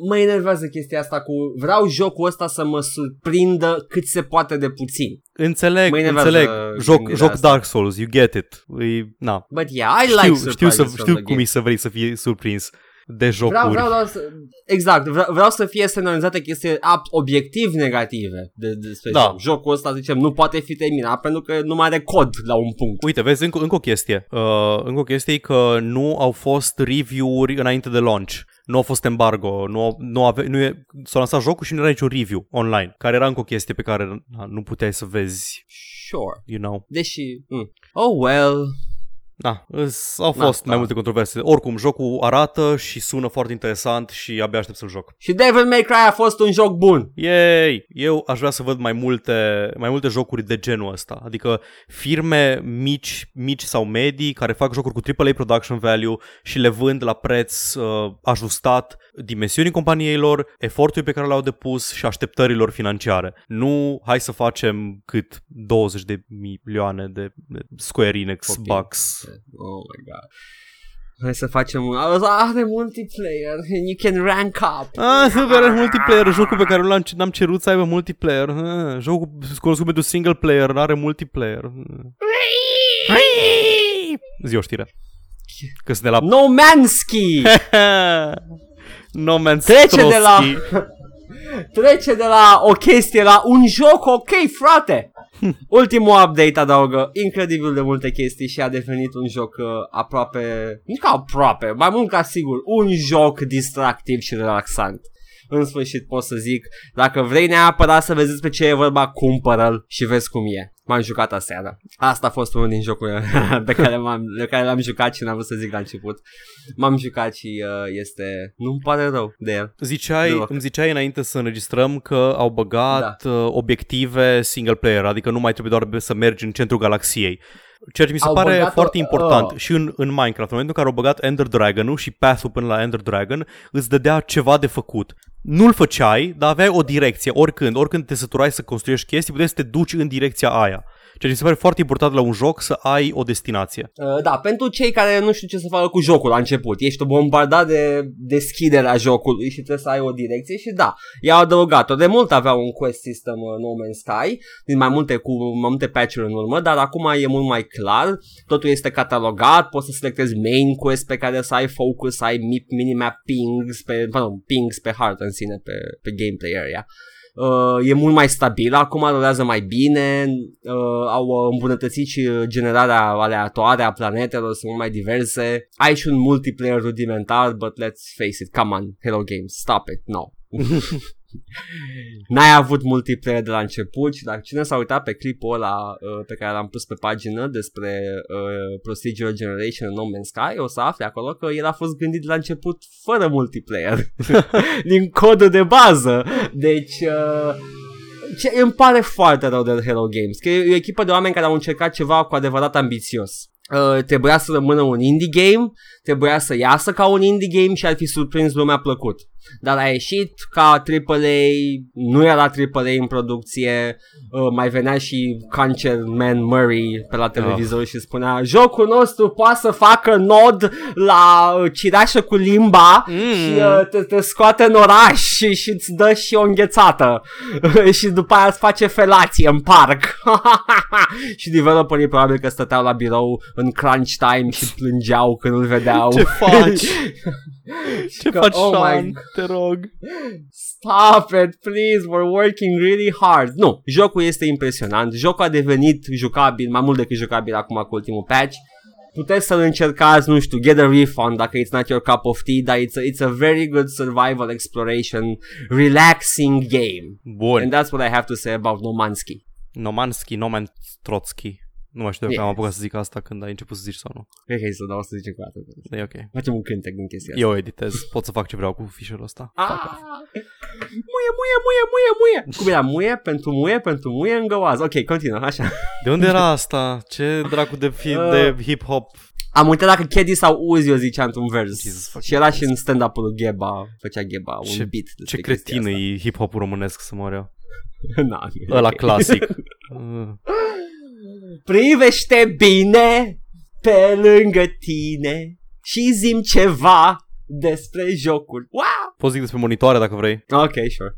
Mă enervează chestia asta cu vreau jocul ăsta să mă surprindă cât se poate de puțin. Înțeleg, înțeleg, joc, joc Dark Souls, you get it. E, na. But yeah, I like surprises. Știu, știu, știu cum game. e să vrei să fii surprins de jocuri. Vreau, vreau, vreau să, exact, vreau, vreau să fie semnalizate chestii obiectiv negative de, despre da. jocul ăsta, zicem, nu poate fi terminat pentru că nu mai are cod la un punct. Uite, vezi, încă, încă o chestie. Uh, încă o chestie e că nu au fost review-uri înainte de launch. Nu a fost embargo, nu, nu, ave, nu e, s-a lansat jocul și nu era niciun review online, care era încă o chestie pe care na, nu puteai să vezi. Sure. You know. Deși, mm. oh well... Da, au fost da, mai da. multe controverse. Oricum, jocul arată și sună foarte interesant și abia aștept să-l joc. Și Devil May Cry a fost un joc bun. Yay! Eu aș vrea să văd mai multe, mai multe jocuri de genul ăsta. Adică firme mici, mici sau medii care fac jocuri cu triplu A production value și le vând la preț uh, ajustat dimensiunii companiei lor, efortul pe care l-au depus și așteptărilor financiare. Nu, hai să facem cât douăzeci de milioane de Square Enix okay. bucks. Oh my god. Hai să facem un... Are multiplayer and you can rank up. Ah, super, are multiplayer. Jocul pe care l-am, n-am cerut să aibă multiplayer. Ah, jocul cunoscut pentru single player, n-are multiplayer. Zi o știre. Că sunt de la... No Man's Sky! No Man's Trece Trotsky. de la... Trece de la o chestie la un joc ok, frate. Ultimul update adaugă incredibil de multe chestii și a devenit un joc uh, aproape, nu ca aproape, mai mult ca sigur, un joc distractiv și relaxant. În sfârșit pot să zic, dacă vrei neapărat să vezi pe ce e vorba, cumpără-l și vezi cum e. M-am jucat aseară. Asta a fost unul din jocurile pe care, m-am, pe care l-am jucat și n-am vrut să zic la început. M-am jucat și uh, este... Nu-mi pare rău de el. Ziceai, îmi ziceai înainte să înregistrăm că au băgat da. obiective single player, adică nu mai trebuie doar să mergi în centrul galaxiei. Ceea ce mi se au pare foarte o... important și în, în Minecraft, în momentul în care au băgat Ender Dragon-ul și path-ul până la Ender Dragon, îți dădea ceva de făcut. Nu-l făceai, dar aveai o direcție, oricând, oricând te săturai să construiești chestii, puteai să te duci în direcția aia. Ceea ce se pare foarte important la un joc, să ai o destinație. Uh, da, pentru cei care nu știu ce să facă cu jocul la început, ești bombardat de deschiderea jocului și trebuie să ai o direcție și da, i-au adăugat-o. De mult avea un quest system uh, No Man's Sky, din mai multe, cu mai multe patch-uri în urmă, dar acum e mult mai clar, totul este catalogat, poți să selectezi main quest pe care să ai focus, să ai mip, minimap pings pe, pardon, pings pe hartă în sine, pe, pe gameplay area. Uh, e mult mai stabil, acum rulează mai bine, uh, au îmbunătățit și generarea aleatoare a planetelor, sunt mult mai diverse. Ai și un multiplayer rudimentar, but let's face it, come on, Hello Games, stop it, no. N-ai avut multiplayer de la început și dacă cine s-a uitat pe clipul ăla uh, pe care l-am pus pe pagină despre uh, Procedural Generation în No Man's Sky, o să afle acolo că el a fost gândit de la început fără multiplayer din codul de bază. Deci uh, ce, îmi pare foarte rău de Hello Games, că e o echipă de oameni care au încercat ceva cu adevărat ambițios. Uh, trebuia să rămână un indie game, trebuia să iasă ca un indie game și ar fi surprins lumea plăcut. Dar a ieșit ca A A A, nu era A A A în producție, uh, mai venea și Cancer Man Murray pe la televizor oh. și spunea jocul nostru poate să facă nod la cireașă cu limba mm. și uh, te, te scoate în oraș și, și îți dă și o înghețată și după aia îți face felație în parc. Și developerii probabil că stăteau la birou în crunch time și plângeau când îl vedeau. Ce faci? Ce că, faci, oh Sean? My... Te rog. Stop it, please, we're working really hard. Nu, jocul este impresionant. Jocul a devenit jucabil, mai mult decât jucabil acum cu ultimul patch. Puteți să-l încercați, nu știu, get a refund dacă it's not your cup of tea, dar it's a, it's a very good survival exploration, relaxing game. Bun. And that's what I have to say about Nomansky. Nomansky, Noman Trotsky. Nu mai știu dacă am apucat să zic asta când ai început să zici sau nu. Cred că e să dau să zicem cu atât. E ok. Facem un cântec din chestia asta. Eu editez, pot să fac ce vreau cu fișierul ăsta. Muie, muie, muie, muie, muie. Cum era? Muie pentru muie, pentru muie în găoază. Ok, continuă, așa. De unde era asta? Ce dracu de, fi- de hip-hop? Am uitat dacă Caddy sau Uzi o zicea într-un vers. Jesus, și era și în stand-up-ul lui Gheba, făcea Gheba un ce, beat. Ce cretin e hip-hop-ul românesc să mă reu. Na, ăla clasic. Privește bine pe lângă tine și zi-mi ceva despre jocul. Wow! Poți zic despre monitoare dacă vrei. Ok, sure.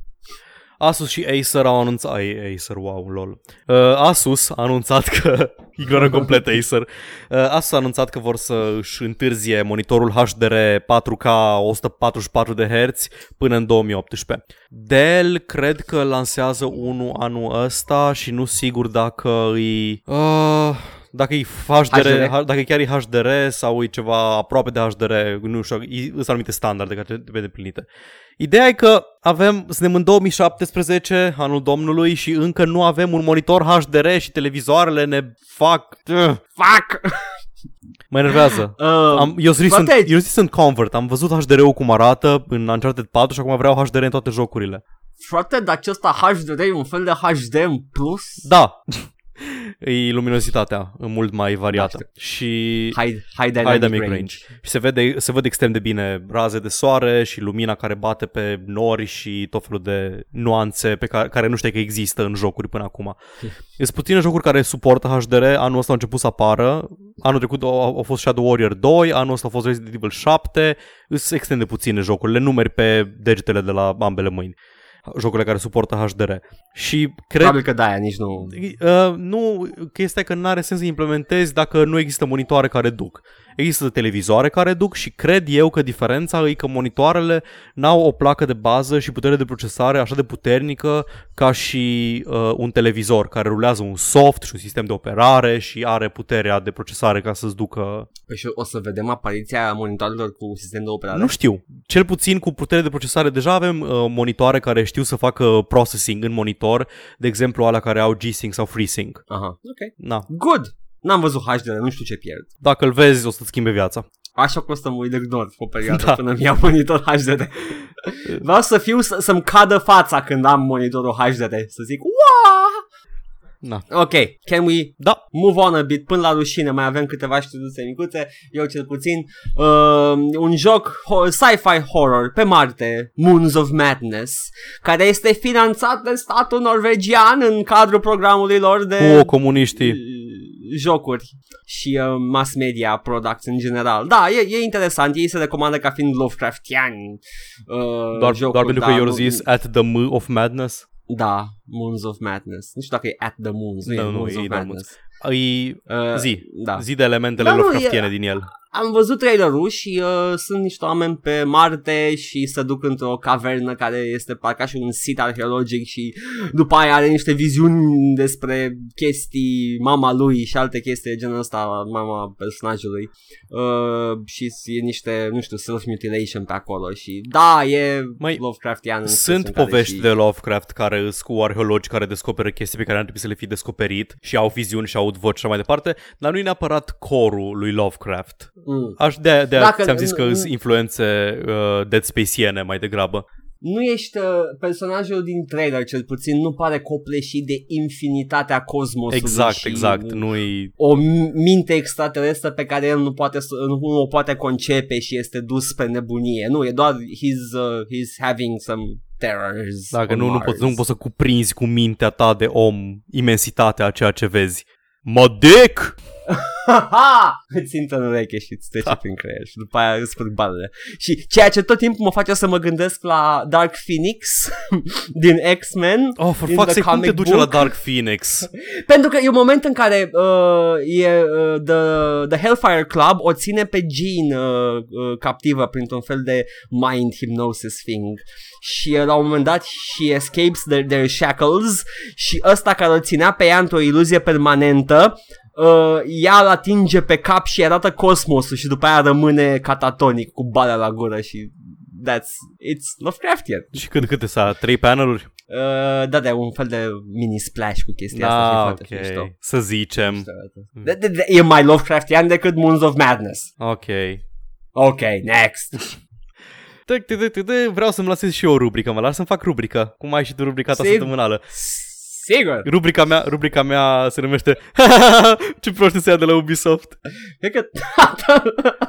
Asus și Acer au anunțat... Ai, Acer, wow, lol. Uh, Asus a anunțat că... Ignorăm complet Acer. Uh, Asus a anunțat că vor să își întârzie monitorul H D R patru K o sută patruzeci și patru de herți până în două mii optsprezece. Dell cred că lansează unul anul ăsta și nu sigur dacă îi... Uh... Dacă e H D R, H D R. Dacă chiar e H D R sau e ceva aproape de H D R, nu știu, sunt anumite standarde care trebuie deplinite. Ideea e că avem, suntem în două mii șaptesprezece, anul domnului, și încă nu avem un monitor H D R și televizoarele ne fac... Fuck! Mă enervează. Uh, am, eu sunt, sunt convert, am văzut H D R-ul cum arată în Uncharted patru și acum vreau H D R în toate jocurile. Frate, dar acesta H D R e un fel de H D în plus? Da. E luminositatea mult mai variată. Da, și high, high dynamic, dynamic range. range Și se vede, se vede extrem de bine raze de soare și lumina care bate pe nori și tot felul de nuanțe pe care, care nu știi că există în jocuri până acum. Sunt puține jocuri care suportă H D R. Anul ăsta au început să apară. Anul trecut a fost Shadow Warrior doi, anul ăsta a fost Resident Evil șapte. Îți extinde puține jocurile, le numeri pe degetele de la ambele mâini, jocurile care suportă H D R. Și cred... Probabil că de-aia nici nu... Uh, nu, chestia e că n-are sens să implementezi dacă nu există monitoare care duc. Există televizoare care duc și cred eu că diferența e că monitoarele n-au o placă de bază și putere de procesare așa de puternică ca și uh, un televizor care rulează un soft și un sistem de operare și are puterea de procesare ca să-ți ducă... Păi și o să vedem apariția monitoarelor cu sistem de operare? Nu știu. Cel puțin cu putere de procesare deja avem uh, monitoare care știu să facă processing în monitor, de exemplu alea care au G-Sync sau FreeSync. Aha, ok. Na. Good! N-am văzut H D R, nu știu ce pierd. Dacă îl vezi, o să-ți schimbe viața. Așa că o să mă uit de gnor o perioadă, da, până mi-am monitor H D R. Vreau să fiu, să-mi cadă fața când am monitorul H D R, să zic, uaaaa! Na. Ok, can we da. move on a bit? Până la rușine, mai avem câteva știruțe micuțe. Eu cel puțin uh, un joc ho- sci-fi horror pe Marte, Moons of Madness, care este finanțat de statul norvegian în cadrul programului lor de oh, comuniștii. jocuri și uh, mass media products în general. Da, e, e interesant. Ei se recomandă ca fiind Lovecraftiani uh, doar, jocuri, doar pentru că da, i-au zis At the Moon of Madness. Da, Moons of Madness. Nu știu dacă e At the Moons, nu da, e Moons nu, of e Madness. E uh, zi, da. zi de elementele da, Lovecraftiene din el. Am văzut trailerul și uh, sunt niște oameni pe Marte și se duc într-o cavernă care este parcă și un sit arheologic și după aia are niște viziuni despre chestii, mama lui și alte chestii genul ăsta, mama personajului uh, și e niște, nu știu, self-mutilation pe acolo și da, e Mai Lovecraftian. Sunt povești și... de Lovecraft care sunt cu arheologi care descoperă chestii pe care ar trebui să le fi descoperit și au viziuni și au voci și mai departe, dar nu e neapărat core-ul lui Lovecraft. Mm. Aș de de ți-am zis că îți influențe uh, Dead Space-iene mai degrabă. Nu ești uh, personajul din trailer, cel puțin nu pare copleșit de infinitatea cosmosului. Exact, și exact, nu-i o minte extraterestră pe care el nu poate nu o poate concepe și este dus pe nebunie. Nu, e doar he's uh, he's having some terrors. Dacă nu nu poți nu poți să cuprinzi cu mintea ta de om imensitatea a ceea ce vezi. Mădec! Îți intră în ureche și îți trece da. prin creier și după aia îți spui balele. Și ceea ce tot timpul mă face să mă gândesc la Dark Phoenix din X-Men. Oh, for fuck's sake, cum te duce la Dark Phoenix? Pentru că e un moment în care uh, e, uh, the, the Hellfire Club o ține pe Jean uh, uh, captivă printr-un fel de mind hypnosis thing. Și uh, la un moment dat she escapes their, their shackles și ăsta care o ținea pe ea într-o iluzie permanentă Uh, ea îl atinge pe cap și arată cosmosul și după aia rămâne catatonic cu balea la gură și that's, it's Lovecraftian. Și când câte s-a? Trei paneluri? Uh, da, da, un fel de mini splash cu chestia da, asta și foarte okay. mișto. Să zicem. De, de, de, e mai Lovecraftian decât Moons of Madness. Ok. Ok, next. de, de, de, de, vreau să-mi lasez și eu o rubrică, mă las să-mi fac rubrică. Cum ai și tu rubrica ta săptămânală? Sigur. Rubrica mea, rubrica mea se numește ce proști se ia de la Ubisoft. Că...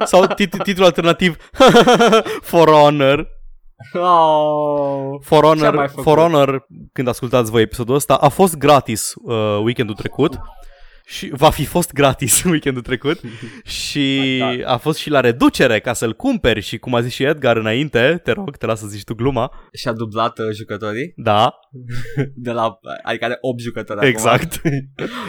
Sau tit- titlul alternativ For Honor. Oh, For Honor, For Honor, când ascultați voi episodul ăsta, a fost gratis uh, weekendul trecut. Și va fi fost gratis weekendul trecut și a fost și la reducere ca să-l cumperi și cum a zis și Edgar înainte, te rog, te las să zici tu gluma. Și-a dublat uh, jucătorii? Da. De la, adică are opt jucători. Exact.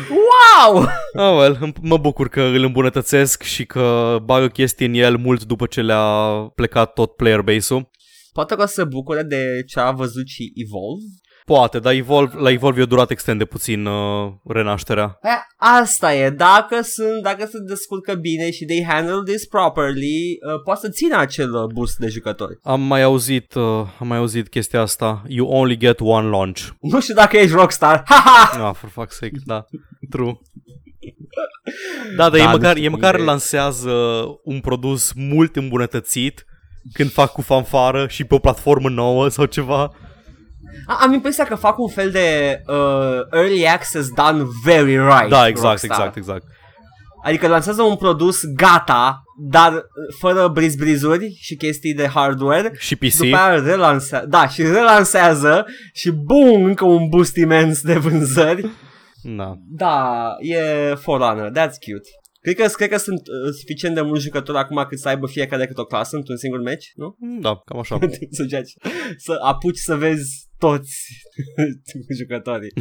Wow! Oh, well, mă bucur că îl îmbunătățesc și că bagă chestii în el mult după ce le-a plecat tot player base-ul. Poate că se bucure de ce a văzut și Evolve. Poate, dar Evolve, la Evolve i-a durat extrem de puțin uh, renașterea. Asta e, dacă sunt, dacă se descurcă bine și they handle this properly, uh, poate să țină acel boost de jucători. Am mai auzit, uh, am mai auzit chestia asta, you only get one launch. Nu știu dacă ești Rockstar, haha! No, for fuck's sake, da, true. Da, dar da, e măcar, e măcar lansează un produs mult îmbunătățit când fac cu fanfară și pe o platformă nouă sau ceva. Am impresia că fac un fel de uh, early access done very right. Da, exact, Rockstar. exact, exact. Adică lansează un produs gata, dar fără briz-brizuri și chestii de hardware. Și P C. După aia relansează, da, și relansează și boom, încă un boost imens de vânzări. Da, da e For Honor, that's cute. Cred că, cred că sunt uh, suficient de mulți jucători acum cât să aibă fiecare cât o clasă într-un singur match, nu? Da, cam așa. Să joci, să apuci să vezi toți jucătorii.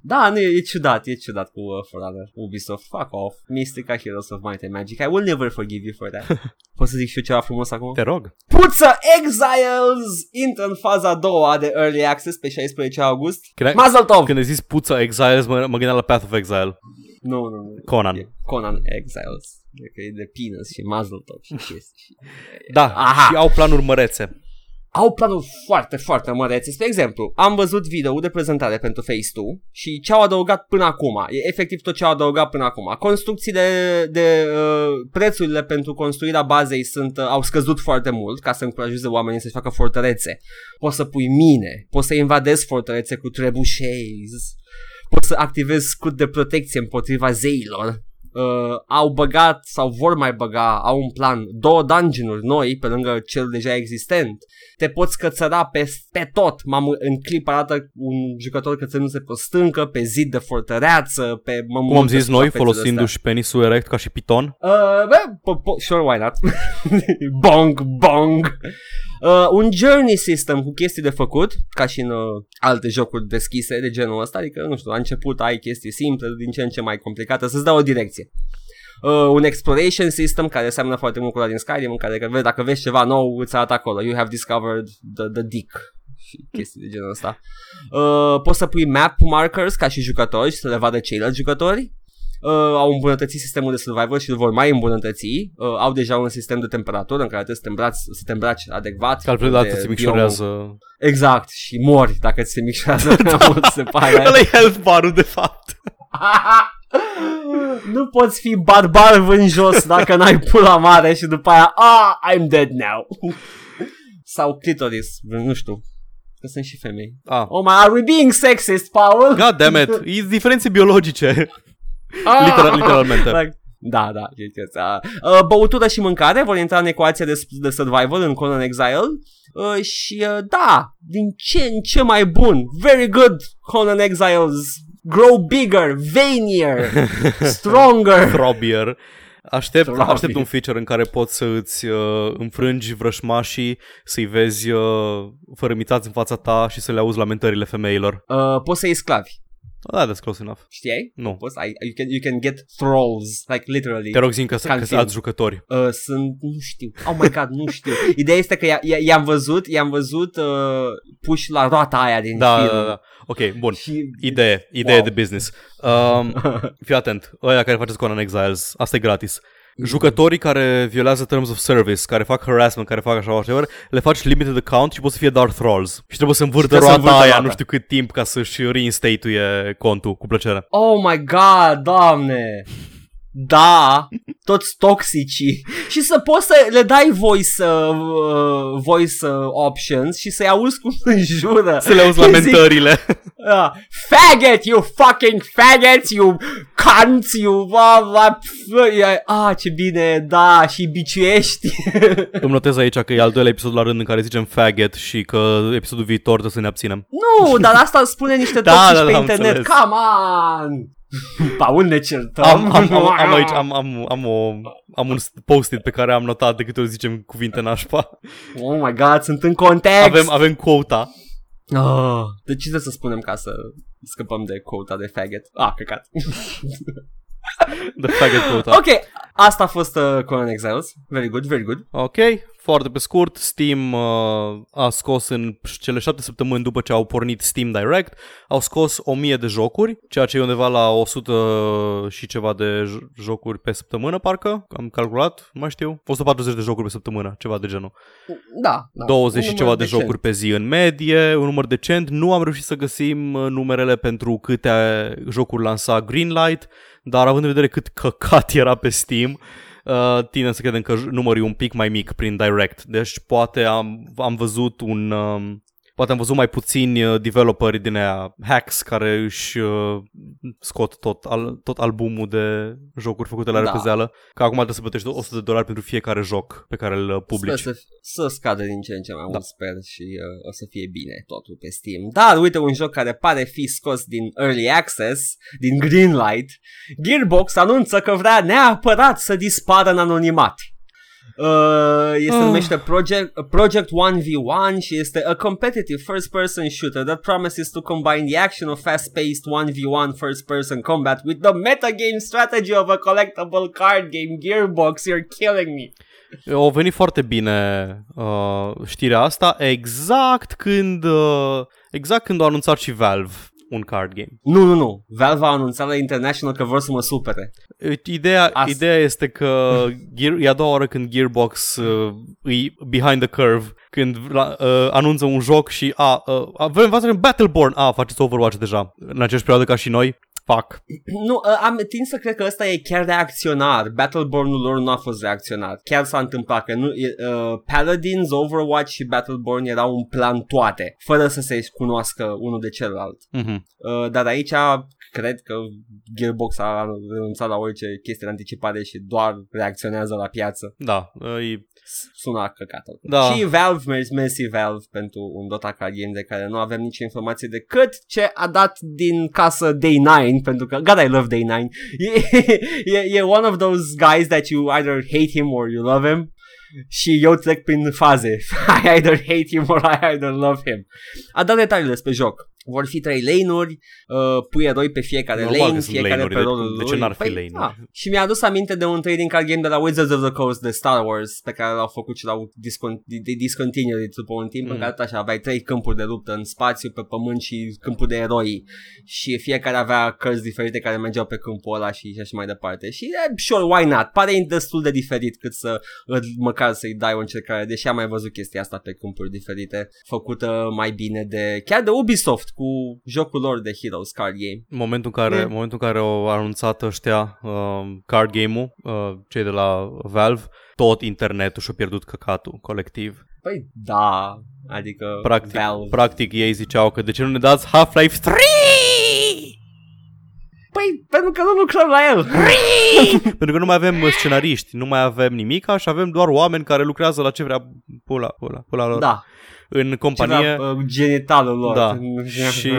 Da, nu, e ciudat, e ciudat cu uh, For Honor, Ubisoft, fuck off, Mystica, Heroes of Might and Magic, I will never forgive you for that. Poți să zic și eu ceva frumos acum? Te rog. Puță Exiles intră în faza a doua de Early Access pe șaisprezece august. Când Mazel tov! Când ai zis Puță Exiles, mă, mă gândeam la Path of Exile. Nu, nu, nu. Conan. E Conan Exiles. E de penis și Mazel tov și chestii. Da, aha. Și au planuri mărețe. Au planuri foarte, foarte mărețe. Spre exemplu, am văzut video de prezentare pentru Phase doi și ce au adăugat până acum. E efectiv tot ce au adăugat până acum. Construcțiile de uh, prețurile pentru construirea bazei sunt, uh, au scăzut foarte mult ca să încurajeze oamenii să-și facă fortărețe. Poți să pui mine, poți să invadezi fortărețe cu trebușezi. poți să activezi scut de protecție împotriva zeilor. Uh, au băgat sau vor mai băga, au un plan, două dungeon-uri noi pe lângă cel deja existent. Te poți cățăra pe, pe tot. M-am, în clip arată un jucător cățărându-se pe o stâncă, pe zid de fortăreață, pe mământ. Cum am zis noi, folosindu-și penisul erect ca și piton? Uh, bă, po- sure, why not? Bong, bong. Uh, un journey system cu chestii de făcut, ca și în uh, alte jocuri deschise de genul ăsta, adică, nu știu, la început ai chestii simple, din ce în ce mai complicate, să-ți dau o direcție. Uh, un exploration system, care seamănă foarte mult cu ăla din Skyrim, în care că, dacă vezi ceva nou, îți arată acolo, you have discovered the, the dick și chestii de genul ăsta. Uh, poți să pui map markers ca și jucători și să le vadă ceilalți jucători. Uh, au îmbunătățit sistemul de survival și îl vor mai îmbunătăți. Uh, au deja un sistem de temperatură în care trebuie să te îmbraci, să te îmbraci adecvat. Altfel de dată se micșorează. Exact, și mori dacă ți se micșorează prea mult, se pare. Ăla e health bar-ul de fapt. Nu poți fi barbar vân jos dacă n-ai pula mare și după aia, ah, I'm dead now. Sau clitoris, nu știu. Că sunt și femei. Ah. Oh my, are we being sexist, Paul? God damn it, e diferențe biologice. Literal, literalmente. Da, da, uh, băutură și mâncare vor intra în ecuația de, de survival în Conan Exile. uh, Și uh, da, din ce în ce mai bun. Very good Conan Exiles. Grow bigger, veinier, stronger, throbier. Aștept, aștept un feature în care poți să îți uh, înfrângi vrășmașii, să-i vezi uh, fărâmițați în fața ta și să le auzi lamentările femeilor. uh, Poți să iei sclavi. Da, that's close enough. Știai? Nu. Poți, I, you, can, you can get trolls, like literally. Te rog, zi că sunt alți jucători. Uh, sunt, nu știu, oh my god, nu știu. Ideea este că i- i- i-am văzut, i-am văzut uh, puși la roata aia din da, film. Da, da, da. Ok, bun. Și... Idee, idee wow. de business. Um, fii atent, ăia care faceți Conan Exiles, asta e gratis. Jucătorii care violează terms of service, care fac harassment, care fac așa, așa, le faci limited account și pot să fie dark trolls. Și trebuie să învârtă roata, să învârtă aia roata. Nu știu cât timp ca să-și reinstate-uie contul, cu plăcere. Oh my god, doamne. Da, toți toxicii. Și să poți să le dai voice, uh, voice options și să-i auzi cum înjură. Să le auzi lamentările. Uh, faggot, you fucking faggot, you cunts, you... Ah, ce bine, da, și biciuiești. Îmi notez aici că e al doilea episod la rând în care zicem faggot și că episodul viitor trebuie să ne abținem. Nu, dar asta spune niște toxici da, da, pe da, internet. Come on! Paul, ne certăm. Am, am, am, am aici, am, am, am, o, am un post-it pe care am notat de câte ori zicem cuvinte nașpa. Oh my god, sunt în context. Avem, avem quota. Oh, de ce trebuie să spunem ca să scăpăm de quota de faggot? Ah, căcat. The faggot quota. Ok, asta a fost uh, Conan Exiles. Very good, very good. Ok, foarte pe scurt, Steam uh, a scos în cele șapte săptămâni după ce au pornit Steam Direct, au scos o mie de jocuri, ceea ce e undeva la o sută și ceva de jocuri pe săptămână, parcă, am calculat, mai știu, o sută patruzeci de jocuri pe săptămână, ceva de genul. Da, da. douăzeci și ceva de decent. Jocuri pe zi în medie, un număr decent, nu am reușit să găsim numerele pentru câte jocuri lansa Greenlight, dar având în vedere cât căcat era pe Steam, Uh, tine să credem că numărul e un pic mai mic prin Direct. Deci poate am, am văzut un... Uh, poate am văzut mai puțini developeri din aia hacks care își uh, scot tot, al, tot albumul de jocuri făcute la da. repezeală. Că acum trebuie să plătești o sută de dolari pentru fiecare joc pe care îl publici. Să, să scadă din ce în ce mai mult, da. Sper, și uh, o să fie bine totul pe Steam. Dar uite un joc care pare fi scos din Early Access, din Greenlight. Gearbox anunță că vrea neapărat să dispară în anonimat. Uh, este uh. numește Project, Project one v one și este a competitive first-person shooter that promises to combine the action of fast-paced one v one first-person combat with the metagame strategy of a collectible card game. Gearbox, you're killing me. O veni foarte bine uh, știrea asta exact când uh, exact când a anunțat și Valve un card game. Nu, nu, nu. Valve a anunțat la International că vor să mă supere. Ideea, ideea este că gear, e a doua oară când Gearbox uh, e behind the curve, când uh, anunță un joc și a, uh, avem, v-ați avem Battleborn, a, faceți Overwatch deja, în aceeași perioadă ca și noi. fac. Nu, am tins să cred că ăsta e chiar reacționar. Battleborn-ul lor nu a fost reacționar. Chiar s-a întâmplat că nu, uh, Paladins, Overwatch și Battleborn erau în plan toate, fără să se cunoască unul de celălalt. Mm-hmm. Uh, dar aici cred că Gearbox a renunțat la orice chestie de anticipare și doar reacționează la piață. Da, e... Suna căcat. Da. Și Valve, mersi Valve pentru un Dota card game de care nu avem nicio informație decât ce a dat din casă Day nine, pentru că God I love Day nine. E, e, e one of those guys that you either hate him or you love him. Și eu trec prin faze. I either hate him or I either love him. A dat detalii despre joc. Vor fi trei lane-uri, uh, pui eroi pe fiecare normal lane, fiecare pe rolul lui. De ce n-ar fi păi, lane-uri? Da. Și mi-a adus aminte de un trading card game de la Wizards of the Coast de Star Wars, pe care l-au făcut și l-au discontinued după un timp, mm. în care așa, aveai trei câmpuri de luptă în spațiu, pe pământ și câmpul de eroi. Și fiecare avea cărți diferite care mergeau pe câmpul ăla și așa și mai departe. Și eh, sure, why not? Pare destul de diferit cât să măcar să-i dai o încercare, deși am mai văzut chestia asta pe câmpuri diferite, făcută mai bine de chiar de Ubisoft cu jocul lor de Heroes Card Game. Momentul în care, mm. momentul în care au anunțat ăștia uh, card game-ul, uh, cei de la Valve, tot internetul și-a pierdut căcatul colectiv. Păi da, adică practic, Valve. Practic ei ziceau că de ce nu ne dați Half-Life trei? Păi, pentru că nu lucrăm la el. Pentru că nu mai avem scenariști, nu mai avem nimic, și avem doar oameni care lucrează la ce vrea pula, pula, pula lor. Da. În companie uh, genitalul lor. Da. Și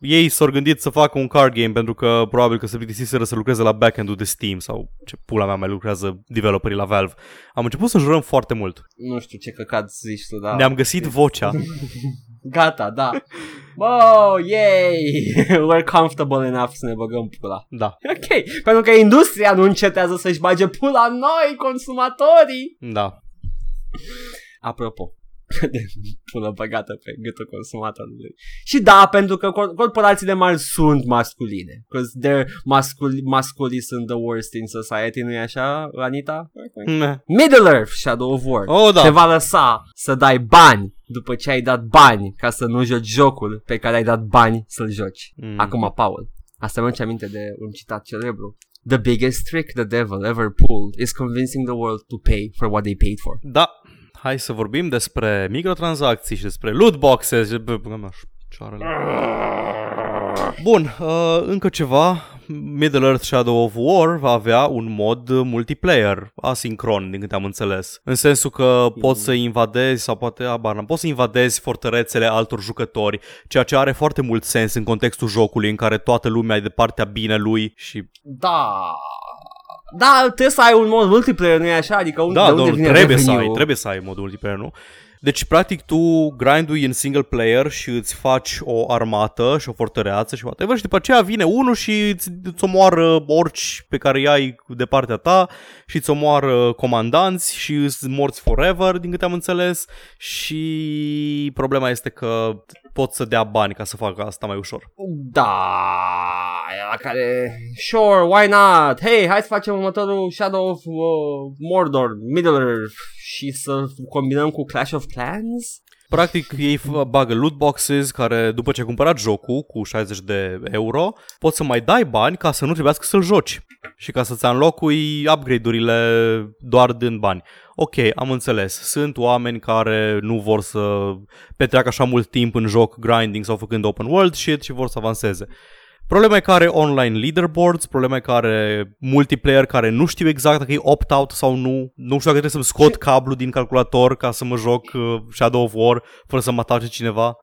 ei s-au gândit să facă un card game pentru că probabil că se plictisiseră să lucreze la backend-ul de Steam sau ce pula mea mai lucrează developerii la Valve. Am început să jurăm foarte mult. Nu știu ce căcat zici tu, da. Ne-am găsit vocea. Gata, da. Wow, yay! We're comfortable enough să ne băgăm pula. Da. Ok, pentru că industria nu încetează să-și bage pula noi, consumatorii. Da. Apropo de pula băgată pe gâtul consumatorului. Și da, pentru că corporațiile mari sunt masculine. Because they're mascul- masculist and the worst in society, nu-i așa, Anita? Okay. Middle Earth, Shadow of War. Oh, da. Te va lăsa să dai bani după ce ai dat bani ca să nu joci jocul pe care ai dat bani să-l joci. Mm. Acum, Paul, asta mi-a aminte de un citat celebru. The biggest trick the devil ever pulled is convincing the world to pay for what they paid for. Da. Hai să vorbim despre microtransacții și despre loot boxes. Bun, uh, încă ceva. Middle Earth Shadow of War va avea un mod multiplayer asincron, din câte am înțeles. În sensul că poți să invadezi sau poate abarna, poți să invadezi fortărețele altor jucători, ceea ce are foarte mult sens în contextul jocului în care toată lumea e de partea binelui și... Da... Da, trebuie să ai un mod multiplayer, nu e așa? Adică un, da, de unde vine trebuie să ai, trebuie să ai mod multiplayer, nu? Deci, practic, tu grindui în single player și îți faci o armată și o fortăreață și whatever și după aceea vine unul și îți, îți omoară orci pe care i-ai de partea ta și îți omoară comandanți și îți morți forever, din câte am înțeles, și problema este că pot să dea bani ca să facă asta mai ușor. Da, la care, sure, why not? Hey, hai să facem următorul Shadow of uh, Mordor, Middle-earth și să combinăm cu Clash of Clans? Practic ei bagă loot boxes care după ce ai cumpărat jocul cu șaizeci de euro poți să mai dai bani ca să nu trebuiască să-l joci și ca să-ți înlocui upgrade-urile doar din bani. Ok, am înțeles. Sunt oameni care nu vor să petreacă așa mult timp în joc grinding sau făcând open world shit și vor să avanseze. Problema e că are online leaderboards, problema e că are multiplayer care nu știu exact dacă e opt-out sau nu. Nu știu dacă trebuie să-mi scot cablu din calculator ca să mă joc Shadow of War fără să mă atace cineva.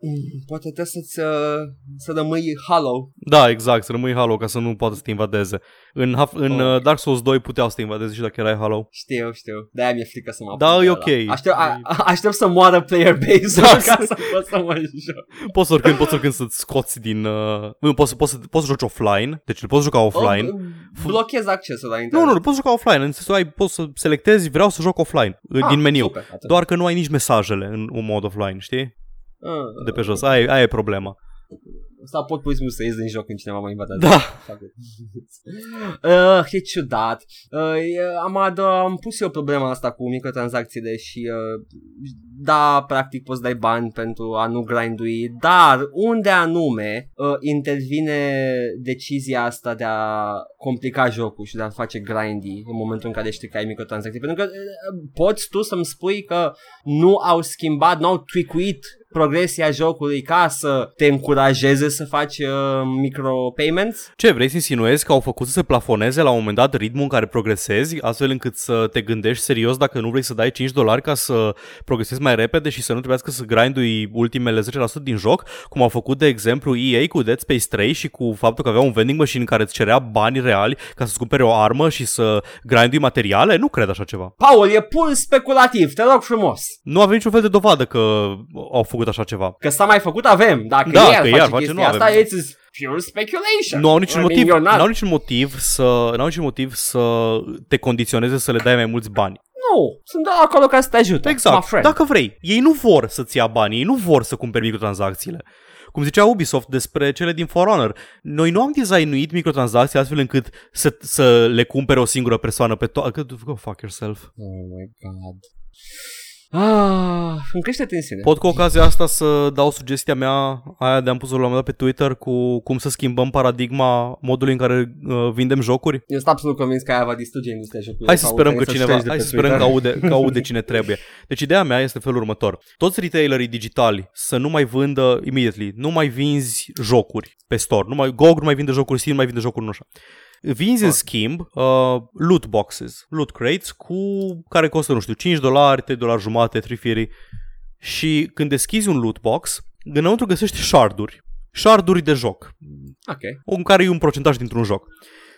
Poate trebuie să-ți, uh, să rămâi hollow. Da, exact, să rămâi hollow ca să nu poată să te invadeze. În, Half- în oh. Dark Souls doi puteau să te invadeze și dacă erai hollow. Știu, știu. De-aia mi-e frică să mă apuc. Da, e ok. Aștept, a, aștept să moară player base-ul da, ca să pot să mă joc. Poți oricând, poți oricând să-ți scoți din... Uh, poți, poți, poți să joci offline, deci îl poți juca offline. O, blochezi accesul la internet. Nu, nu, poți juca offline, în sensul ai, poți să selectezi, vreau să joc offline, ah, din meniu. Super, doar că nu ai nici mesajele în un mod offline, știi? Ah, de pe jos, aia, aia e problema. Sau pot pui să ies din joc când cineva mă invadează. Da. uh, e ciudat. Uh, am, ad- am pus eu problema asta cu microtransacțiile și uh, da, practic poți dai bani pentru a nu grindui, dar unde anume uh, intervine decizia asta de a complica jocul și de a face grindy în momentul în care știi că ai microtransacții. Pentru că uh, poți tu să-mi spui că nu au schimbat, nu au tweakuit progresia jocului ca să te încurajeze să faci uh, micropayments? Ce, vrei să insinuezi că au făcut să se plafoneze la un moment dat ritmul în care progresezi, astfel încât să te gândești serios dacă nu vrei să dai cinci dolari ca să progresezi mai repede și să nu trebuiască să grindui ultimele zece la sută din joc, cum au făcut de exemplu E A cu Dead Space trei și cu faptul că avea un vending machine care îți cerea bani reali ca să-ți cumpere o armă și să grindui materiale? Nu cred așa ceva. Paul, e pur speculativ, te rog frumos. Nu avem niciun fel de dovadă că au făcut așa ceva. Că s-a mai făcut avem, dacă da, el face chestia face, asta, e pure speculation. Nu au niciun motiv, n-au niciun motiv să, n-au niciun motiv să te condiționeze să le dai mai mulți bani. Nu, sunt doar acolo ca să te ajute. Exact, dacă vrei. Ei nu vor să-ți ia banii, ei nu vor să cumperi microtransacțiile. Cum zicea Ubisoft despre cele din For Honor, noi nu am designuit microtransacții astfel încât să, să le cumpere o singură persoană pe toată. Go fuck yourself. Oh my god. Ah, îmi crește tensiunea. Pot cu ocazia asta să dau sugestia mea, aia de-am pus-o la un moment dat pe Twitter, cu cum să schimbăm paradigma modului în care uh, vindem jocuri? Eu sunt absolut convins că aia va distruge industria jocurilor. Hai să sperăm că cineva, hai să sperăm că aude, că aude cine trebuie. Deci ideea mea este felul următor. Toți retailerii digitali să nu mai vândă immediately, nu mai vinzi jocuri pe store, nu mai, G O G nu mai vinde jocuri, Steam nu mai vinde jocuri, nu așa. Vinzi în schimb uh, loot boxes, loot crates cu care costă, nu știu, cinci dolari, trei dolari jumate, trei firii. Și când deschizi un loot box, înăuntru găsești sharduri, sharduri de joc. Ok. În care e un procentaj dintr-un joc.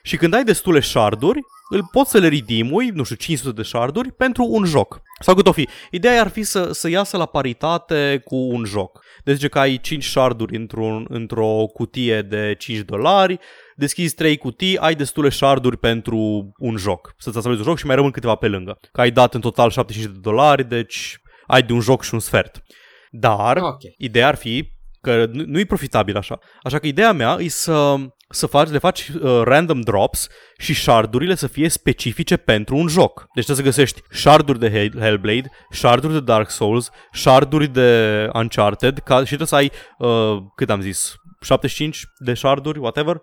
Și când ai destule sharduri, îl poți să le redeem-ui, nu știu, cinci sute de sharduri pentru un joc. Sau cât o fi. Ideea ar fi să, să iasă la paritate cu un joc. Deci că ai cinci sharduri într-un, într-o cutie de cinci dolari, deschizi trei cutii, ai destule sharduri pentru un joc. Să-ți asamblezi un joc și mai rămân câteva pe lângă. Că ai dat în total șaptezeci și cinci de dolari, deci ai de un joc și un sfert. Dar okay. Ideea ar fi că nu e profitabil așa. Așa că ideea mea e să... să faci, le faci uh, random drops și shardurile să fie specifice pentru un joc. Deci trebuie să găsești sharduri de Hellblade, sharduri de Dark Souls, sharduri de Uncharted ca, și trebuie să ai, uh, cât am zis, șaptezeci și cinci de sharduri, whatever.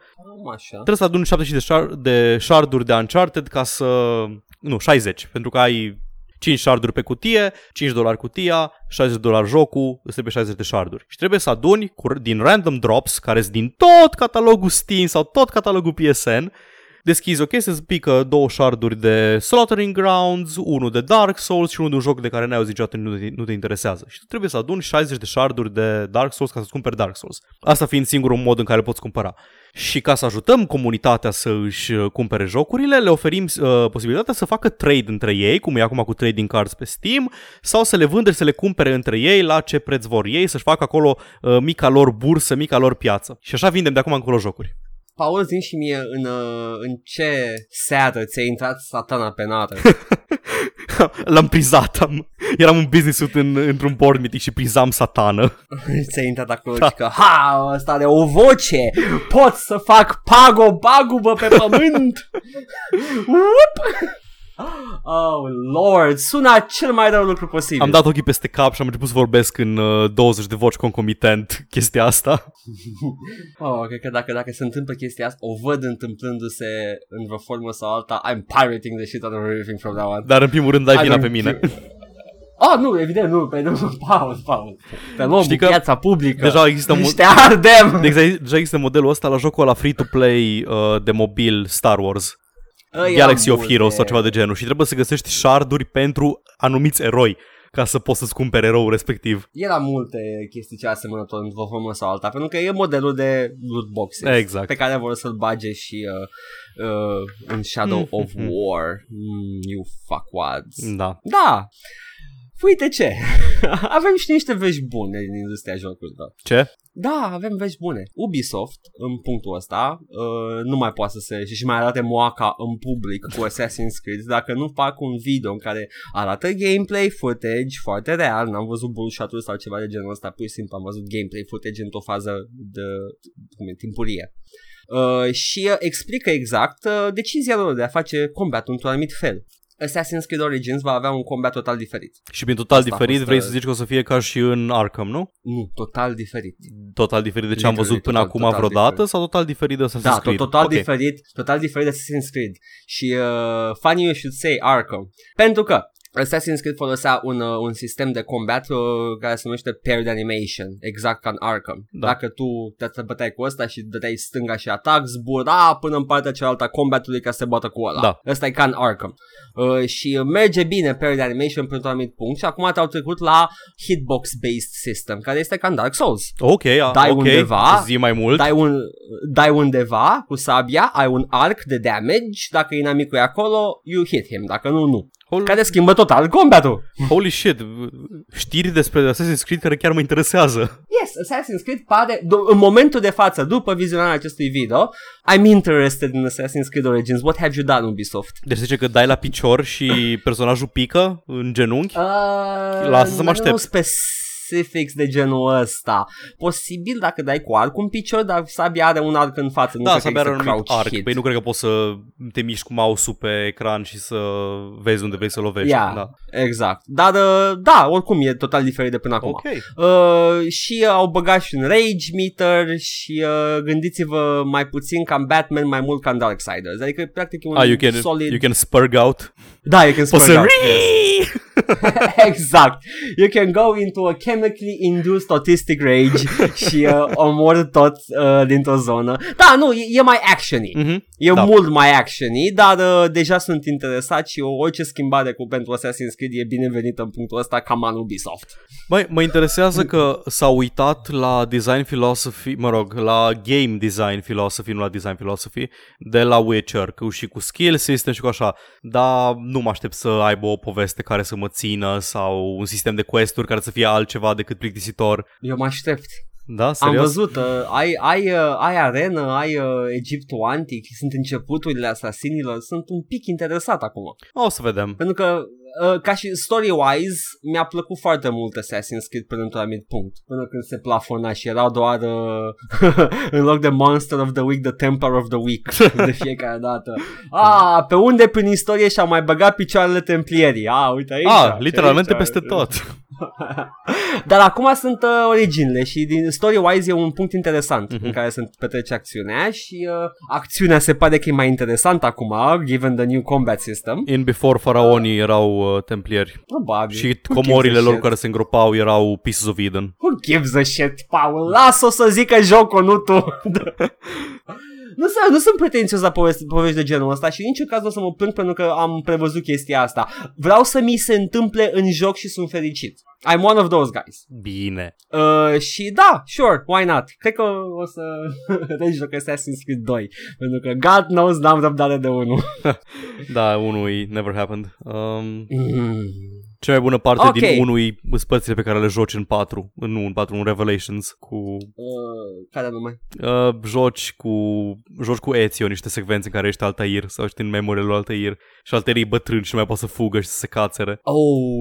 Așa. Trebuie să aduni șaptezeci și cinci de sharduri de Uncharted ca să... Nu, șaizeci, pentru că ai cinci sharduri pe cutie, cinci dolari cutia, șaizeci de dolari jocul, îți trebuie șaizeci de sharduri. Și trebuie să aduni cu, din random drops, care sunt din tot catalogul Steam sau tot catalogul P S N, deschizi o chestie, îți pică două sharduri de Slaughtering Grounds, unul de Dark Souls și unul de un joc de care n-ai auzit niciodată, nu te, nu te interesează. Și trebuie să aduni șaizeci de sharduri de Dark Souls ca să-ți cumperi Dark Souls. Asta fiind singurul mod în care poți cumpăra. Și ca să ajutăm comunitatea să își cumpere jocurile, le oferim uh, posibilitatea să facă trade între ei, cum e acum cu trading cards pe Steam, sau să le vândă și să le cumpere între ei la ce preț vor ei, să-și facă acolo uh, mica lor bursă, mica lor piață. Și așa vindem de acum încolo jocuri. Paul, zi-mi și mie în, în ce seară ți-a intrat satana pe nară? L-am prizat, am... eram un business suit în, într-un board meeting și prizam satană. Ți-a intrat acolo da. Și că, ha, ăsta are o voce, pot să fac pago-bagubă pe pământ. Oh, Lord, sună cel mai rău lucru posibil. Am dat ochii peste cap și am început să vorbesc în uh, douăzeci de voci concomitent chestia asta. Oh, cred că dacă, dacă se întâmplă chestia asta, o văd întâmplându-se în vreo formă sau alta. I'm pirating the shit out of everything from now on. Dar în primul rând dai vina pe mine. Oh, nu, evident, nu, pe nu, pauză, pauză. Te luăm piața publică, deja există mod... niște ardem. Deci, deja există modelul ăsta la jocul ăla free-to-play uh, de mobil Star Wars. Ai Galaxy of Heroes sau ceva de genul și trebuie să găsești sharduri pentru anumiți eroi ca să poți să-ți cumperi eroul respectiv. E la multe chestii ce asemănător într-o formă sau alta, pentru că e modelul de loot boxes exact. Pe care vor să-l bage și uh, uh, în Shadow mm-hmm. of War. Mm, you fuckwads. Da. Da. uite ce, avem și niște vești bune din industria jocurilor. Ce? Da, avem vești bune. Ubisoft, în punctul ăsta, uh, nu mai poate să se... și mai arate moaca în public cu Assassin's Creed dacă nu fac un video în care arată gameplay footage foarte real. N-am văzut bullshit-uri sau ceva de genul ăsta, pur și simplu am văzut gameplay footage într-o fază de, cum e, timpurie. Uh, și explică exact uh, decizia lor de a face combat într-un anumit fel. Assassin's Creed Origins va avea un combat total diferit. Și prin total asta diferit vrei să zici că o să fie ca și în Arkham, nu? Nu, total diferit. Total diferit de ce am văzut până total, acum total vreodată diferit. Sau total diferit de Assassin's da, Creed? Da, total, okay. diferit, total diferit de Assassin's Creed. Și uh, funny you should say Arkham. Pentru că Assassin's Creed folosea un, uh, un sistem de combat uh, care se numește paired animation, exact ca în Arkham. Da. Dacă tu te băteai cu ăsta și dădeai stânga și atac, zbura până în partea cealaltă a combatului ca să se bată cu ăla. Da. Ăsta e ca în Arkham. Uh, și merge bine paired animation pentru un anumit punct și acum te-au trecut la hitbox-based system, care este ca în Dark Souls. Ok, a, dai ok, undeva, zi mai mult. Dai, un, dai undeva cu sabia, ai un arc de damage, dacă inamicul e acolo, you hit him, dacă nu, nu. Holy... care schimbă total combat-ul. Holy shit, știri despre Assassin's Creed care chiar mă interesează. Yes, Assassin's Creed pare, d- în momentul de față, după vizionarea acestui video, I'm interested in Assassin's Creed Origins, what have you done, Ubisoft? Deci zice că dai la picior și personajul pică în genunchi? Uh, Lasă să mă aștept. Nu specifics de genul ăsta. Posibil dacă dai cu arc un picior, dar sabia are un arc în față. Nu da, sabia are un arc. Păi nu cred că poți să te miști cu mouse-ul pe ecran și să vezi unde vrei să lovești. Yeah, da, exact. Dar da, oricum e total diferit de până acum. Okay. Uh, și uh, au băgat și un rage meter și uh, gândiți-vă mai puțin ca în Batman, mai mult ca în Darksiders. Adică practic e un ah, you can, solid... You can spurg out. Da, you can spurg out. Yes. Exact. You can go into a chemically induced autistic rage și uh, omor tot uh, dintr-o zonă. Da, nu, e, e mai action-y. Mm-hmm. E da. mult mai action-y, dar uh, deja sunt interesat și orice schimbare cu pentru Assassin's Creed e binevenită în punctul ăsta ca man Ubisoft. Băi, mă interesează că s-a uitat la design philosophy, mă rog, la game design philosophy, nu la design philosophy, de la Witcher, că și cu skill system și cu așa, dar nu mă aștept să aibă o poveste care să mă țină sau un sistem de quest-uri care să fie altceva decât plictisitor. Eu mă aștept. Da, serios? Am văzut, uh, ai, ai, uh, ai arenă, ai uh, Egiptul antic, sunt începuturile asasinilor, sunt un pic interesat acum. O să vedem. Pentru că Uh, ca și story-wise, mi-a plăcut foarte mult Assassin's Creed până într-un anumit punct, până când se plafona și erau doar uh, în loc de Monster of the Week, The Templar of the Week de fiecare dată. Ah, pe unde prin istorie și-au mai băgat picioarele templierii. Ah, uite aici. Ah, literalmente aici, peste tot. Dar acum sunt uh, originile și din story-wise e un punct interesant, mm-hmm, în care se petrece acțiunea și uh, acțiunea se pare că e mai interesantă acum, given the new combat system. In before faraonii uh, erau uh, templieri. Probabil. Și Who comorile lor shit? care se îngropau erau pieces of Eden. Who gives a shit, Paul? Las-o să zică jocul, nu tu. Nu, nu sunt pretențios la povești, povești de genul ăsta și în niciun caz nu o să mă plâng pentru că am prevăzut chestia asta. Vreau să mi se întâmple în joc și sunt fericit. I'm one of those guys. Bine. Uh, și da, sure, why not? Cred că o să rejoc Assassin's Creed doi, pentru că God knows n-am răbdare de unul. Da, unul e never happened. Um... Mm. Cea mai bună parte okay. din unui spățile pe care le joci în patru, nu în patru, în Revelations cu... Uh, care nume? Uh, joci cu joci cu Ezio, niște secvențe în care ești Altair sau ești în memoria lui Altair și Altair e bătrân și nu mai poate să fugă și să se cațere. Oh,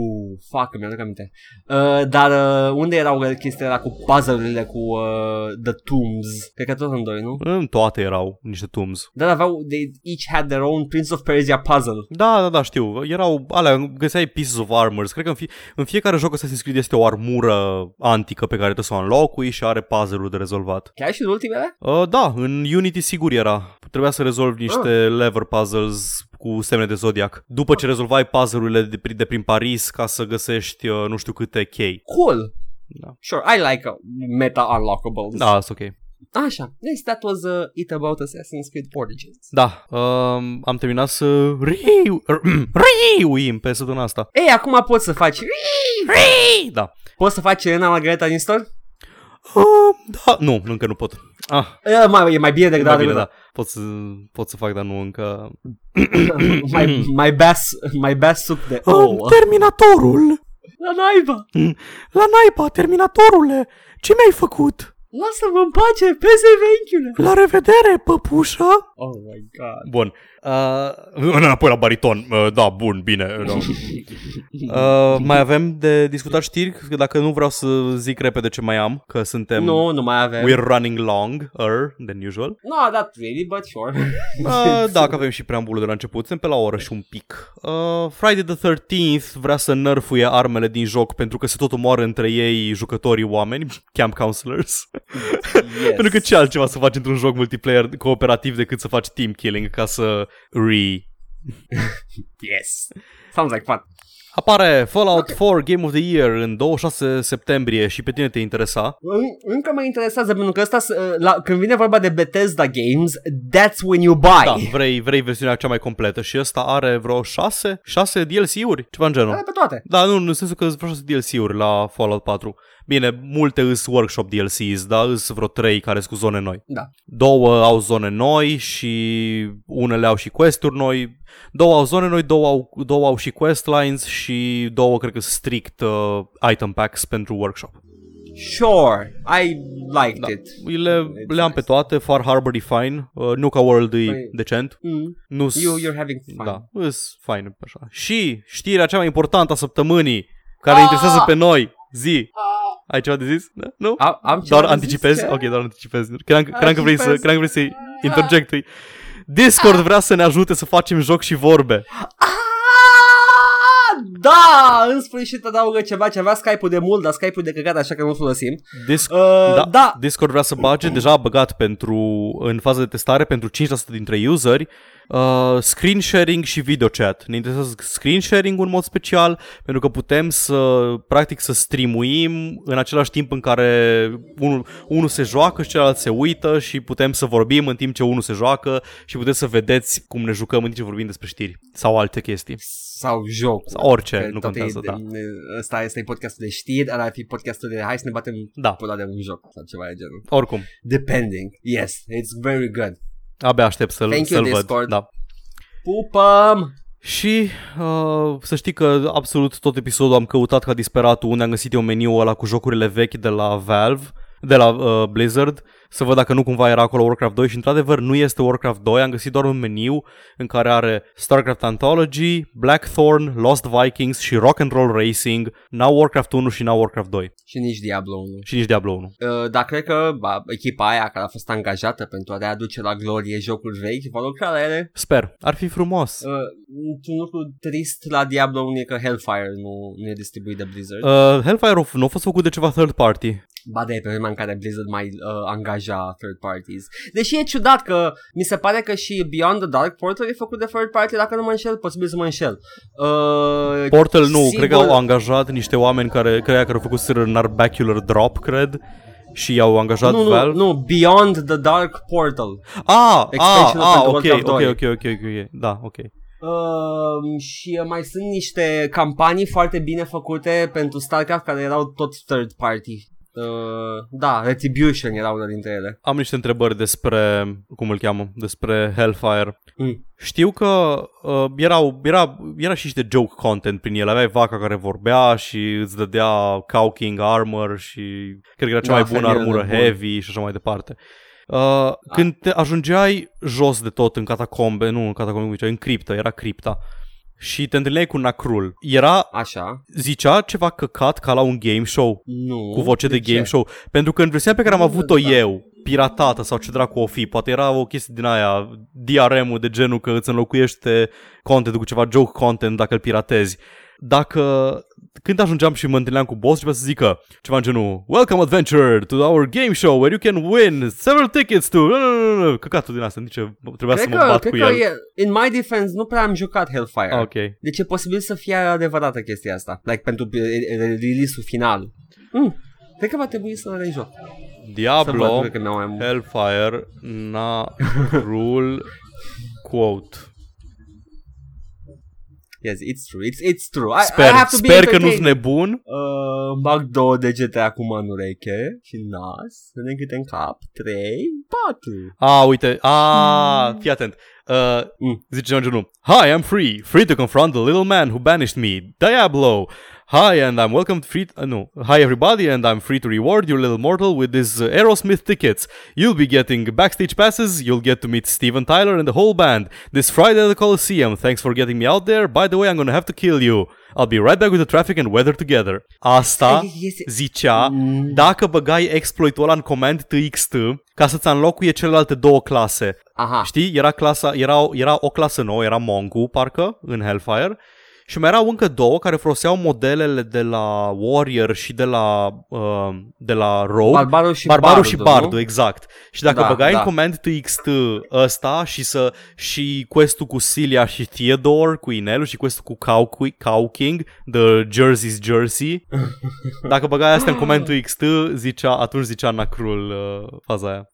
fuck, mi-aduc aminte. Uh, dar uh, unde erau chestiile alea cu puzzle-urile, cu uh, The Tombs? Cred că tot în doi, nu? În toate erau niște Tombs. Dar aveau, they each had their own Prince of Persia puzzle. Da, da, da, știu. Erau alea, găseai pieces of art. Cred că în, fie, în fiecare joc Assassin's Creed este o armură antică pe care trebuie să o înlocui și are puzzle-ul de rezolvat. Chiar și în ultimele? Uh, da, în Unity sigur era. Trebuia să rezolvi niște ah. lever puzzles cu semne de zodiac. După ce rezolvai puzzle-urile de, de prin Paris ca să găsești uh, nu știu câte chei. Cool! Da. Sure, I like meta-unlockables. Da, it's ok. Așa, deci that was uh, it about Assassin's Creed Origins. Da, um, am terminat să riu, riuim pe săptămâna asta. Ei, acum poți să faci riu, riu. Da. Poți să faci Elena Margareta din store? Uh, da, nu, încă nu pot. Ah. E, mai, e mai bine decât data trecută. Da. Pot să, pot să fac, dar nu încă. my, my bass, my bass soup de ouă. Terminatorul. La naiba! La naiba, Terminatorule! Ce mi-ai făcut? Lasă-mă în pace, pese vechiule! La revedere, păpușă! Oh my god! Bun. Uh, înapoi la bariton. Uh, da, bun, bine. No. uh, mai avem de discutat știri, că dacă nu vreau să zic repede ce mai am, că suntem... Nu, nu mai avem. We're running longer than usual. No, not really, but sure. uh, da, că avem și preambulul de la început. Suntem pe la o oră și un pic. Uh, Friday the thirteenth vrea să nerfuie armele din joc pentru că se tot omoară între ei jucătorii oameni, camp counselors. Yes. Pentru că ce altceva să faci într-un joc multiplayer cooperativ decât să faci team killing ca să re... Yes. Sounds like fun. Apare Fallout four Game of the Year în douăzeci și șase septembrie și pe tine te interesa. În, încă mă interesează pentru că ăsta, la, când vine vorba de Bethesda Games, that's when you buy. Da, vrei, vrei versiunea cea mai completă și ăsta are vreo șase, șase D L C-uri, ceva în genul. Are pe toate. Da, nu, în sensul că sunt vreo șase D L C-uri la Fallout patru. Bine, multe îs workshop D L Cs, da? Îs vreo trei care sunt cu zone noi. Da. Două au zone noi și unele au și quest-uri noi. Două au zone noi, două au, două au și questlines și două cred că strict uh, item packs pentru workshop. Sure, I liked da. it. Le, le am nice. pe toate, Far Harbor e fine, uh, Nuka World e I... decent. Mm. Nu you, you're having fun. Da, îs fine așa. Și știrea cea mai importantă a săptămânii care ah! interesează pe noi, zi... Ah! Ai ceva de zis? Da? Nu? Am, am doar anticipezi? Ok, doar anticipezi. Cream că vrei să, cream că vrei să-i interjectui. Discord vrea să ne ajute să facem joc și vorbe. Da, în sfârșit adaugă ceva, ceva Skype-ul de mult, dar Skype-ul de căcat, așa că nu folosim. Disc- uh, da, da. Discord vrea să bage, deja a băgat pentru, în fază de testare pentru cinci la sută dintre useri, uh, screen sharing și video chat. Ne interesează screen sharing în mod special, pentru că putem să, practic, să streamuim în același timp în care unul, unul se joacă și celălalt se uită și putem să vorbim în timp ce unul se joacă și puteți să vedeți cum ne jucăm în timp ce vorbim despre știri sau alte chestii. Sau joc. Sau orice, nu contează, da. Ăsta este podcastul de știri, ar fi podcastul de hai să ne batem da. pula de un joc sau ceva de genul. Oricum. Depending. Yes, it's very good. Abia aștept să-l, Thank să-l you, văd. Discord. Da. Pupăm! Și uh, să știi că absolut tot episodul am căutat ca disperatul unde am găsit eu meniul ăla cu jocurile vechi de la Valve, de la uh, Blizzard, să văd dacă nu cumva era acolo Warcraft doi și într-adevăr nu este Warcraft doi, am găsit doar un meniu în care are Starcraft Anthology, Blackthorn, Lost Vikings și Rock'n'Roll Racing, n-au Warcraft unu și n-au Warcraft doi. Și nici Diablo unu. Și nici Diablo unu. Uh, dar cred că ba, echipa aia care a fost angajată pentru a readuce la glorie jocul vechi, va lucra la ele. Sper, ar fi frumos. Uh, un lucru trist la Diablo unu e că Hellfire nu, nu e distribuit de Blizzard. Uh, Hellfire nu a fost făcut de ceva third party. Ba de problema în care Blizzard mai uh, angaja third parties. Deși e ciudat că mi se pare că și Beyond the Dark Portal e făcut de third party, dacă nu mă înșel, posibil să mă înșel. Uh, Portal nu, sigur... cred că au angajat niște oameni care cred că au făcut Narbacular Drop, cred, și i-au angajat nu, Valve. Nu, nu, Beyond the Dark Portal. Ah, ah, ah ok, ok, ok, ok, ok, da, ok. Uh, și mai sunt niște campanii foarte bine făcute pentru StarCraft care erau tot third party. Uh, da, Retribution era una dintre ele. Am niște întrebări despre, cum îl cheamă, despre Hellfire. Mm. Știu că uh, erau, era, era și niște joke content prin el. Aveai vaca care vorbea și îți dădea Cow King armor și cred că era cea da, mai bună armură heavy bun. Și așa mai departe. Uh, când te ajungeai jos de tot în catacombe, nu în catacombe, în criptă, era cripta. Și te întâlneai cu Nacrul. Era, așa. Zicea ceva căcat ca la un game show. Nu. Cu voce de, de game show. Pentru că în versiunea pe care nu am avut-o da. eu, piratată sau ce dracu o fi, poate era o chestie din aia, D R M-ul de genul că îți înlocuiește content cu ceva joke content dacă îl piratezi. Dacă... Când ajungeam și mă întâlneam cu boss, trebuia să zică ceva în genul Welcome adventure to our game show where you can win several tickets to... Căcatul din asta, zice, trebuia cred să mă bat că, cu el. E, in my defense, nu prea am jucat Hellfire. Ah, okay. Deci e posibil să fie adevărată chestia asta, like pentru release-ul final. Mm, cred că va trebui să le rejoc. Diablo, mai... Hellfire, na, rule, quote. Yes, it's true. It's it's true. I, sper, I have to be sper că nu-s nebun. Uh, bag două degete acum în ureche și în nas. Vedem câte în cap. Trei, patru. Ah, uite. Ah, mm. Fii atent. Uh, mm. Zice John Junu. Hi, I'm free. Free to confront the little man who banished me. Diablo. Hi, and I'm welcome free to, uh, no. Hi everybody, and I'm free to reward you little mortal with these uh, Aerosmith tickets. You'll be getting backstage passes, you'll get to meet Steven Tyler and the whole band this Friday at the Coliseum. Thanks for getting me out there. By the way, I'm gonna have to kill you. I'll be right back with the traffic and weather together. Asta zicea dacă băgai exploitul ăla în Command T X T ca să-ți înlocuie celelalte două clase. Aha. Știi? Era, clasa, era, era o clasă nouă, era Mongu, parcă, în Hellfire. Și mai erau încă două care foloseau modelele de la Warrior și de la, uh, de la Rogue. Barbaru și Barbaru Bardu, și Bardu exact. Și dacă da, băgai da. în Command T X T ăsta și, să, și quest-ul cu Cilia și Theodore, cu Inelu și quest-ul cu Cow, Cow King, The Jersey's Jersey, dacă băgai asta în Command T X T, zicea, atunci zicea Nacrul uh, faza aia.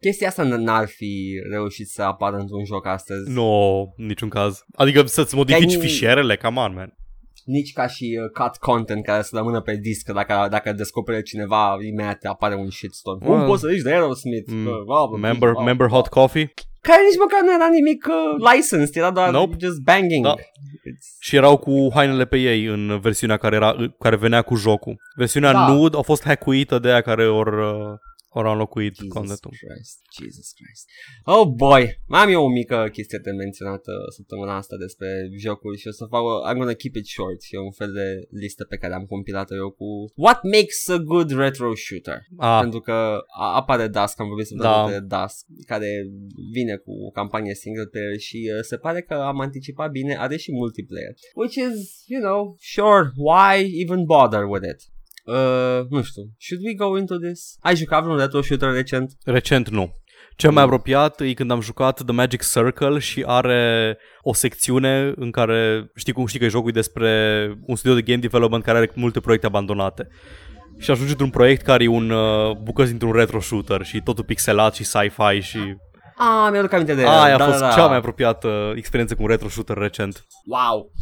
Chestia asta n-ar fi reușit să apară într-un joc astăzi. No, niciun caz. Adică să-ți modifici nici, fișierele, come on, man. Nici ca și uh, cut content care să rămână pe disc, dacă, dacă descopere cineva, imediat apare un shitstorm. Cum well, poți să zici de Aerosmith? Mm, wow, member, wow, member hot coffee? Care nici măcar nu era nimic uh, licensed, era doar nope. just banging. Da. Și erau cu hainele pe ei în versiunea care, era, care venea cu jocul. Versiunea da. nude a fost hackuită de aia care or. Uh, Ori am locuit contentul. Jesus, Jesus Christ. Oh boy. Am eu o mică chestie de menționată săptămâna asta despre jocuri și o să fac o, I'm gonna keep it short. E un fel de listă pe care am compilat-o eu cu What makes a good retro shooter. Ah. Pentru că apare Dusk, am vorbit săptămâna da. de Dusk, care vine cu o campanie single player și uh, se pare că am anticipat bine, are și multiplayer. Which is, you know, sure, why even bother with it? Uh, nu știu, should we go into this? Ai jucat vreun retro shooter recent? Recent nu. Cel mai apropiat e când am jucat The Magic Circle și are o secțiune în care știi cum știi că jocul e despre un studio de game development care are multe proiecte abandonate. Și ajunge într-un proiect care e un uh, bucăți dintr-un retro shooter și totul pixelat și sci-fi și... Ah, mi-a duc aminte de... Aia a da, fost da, da. cea mai apropiată experiență cu un retro shooter recent. Wow!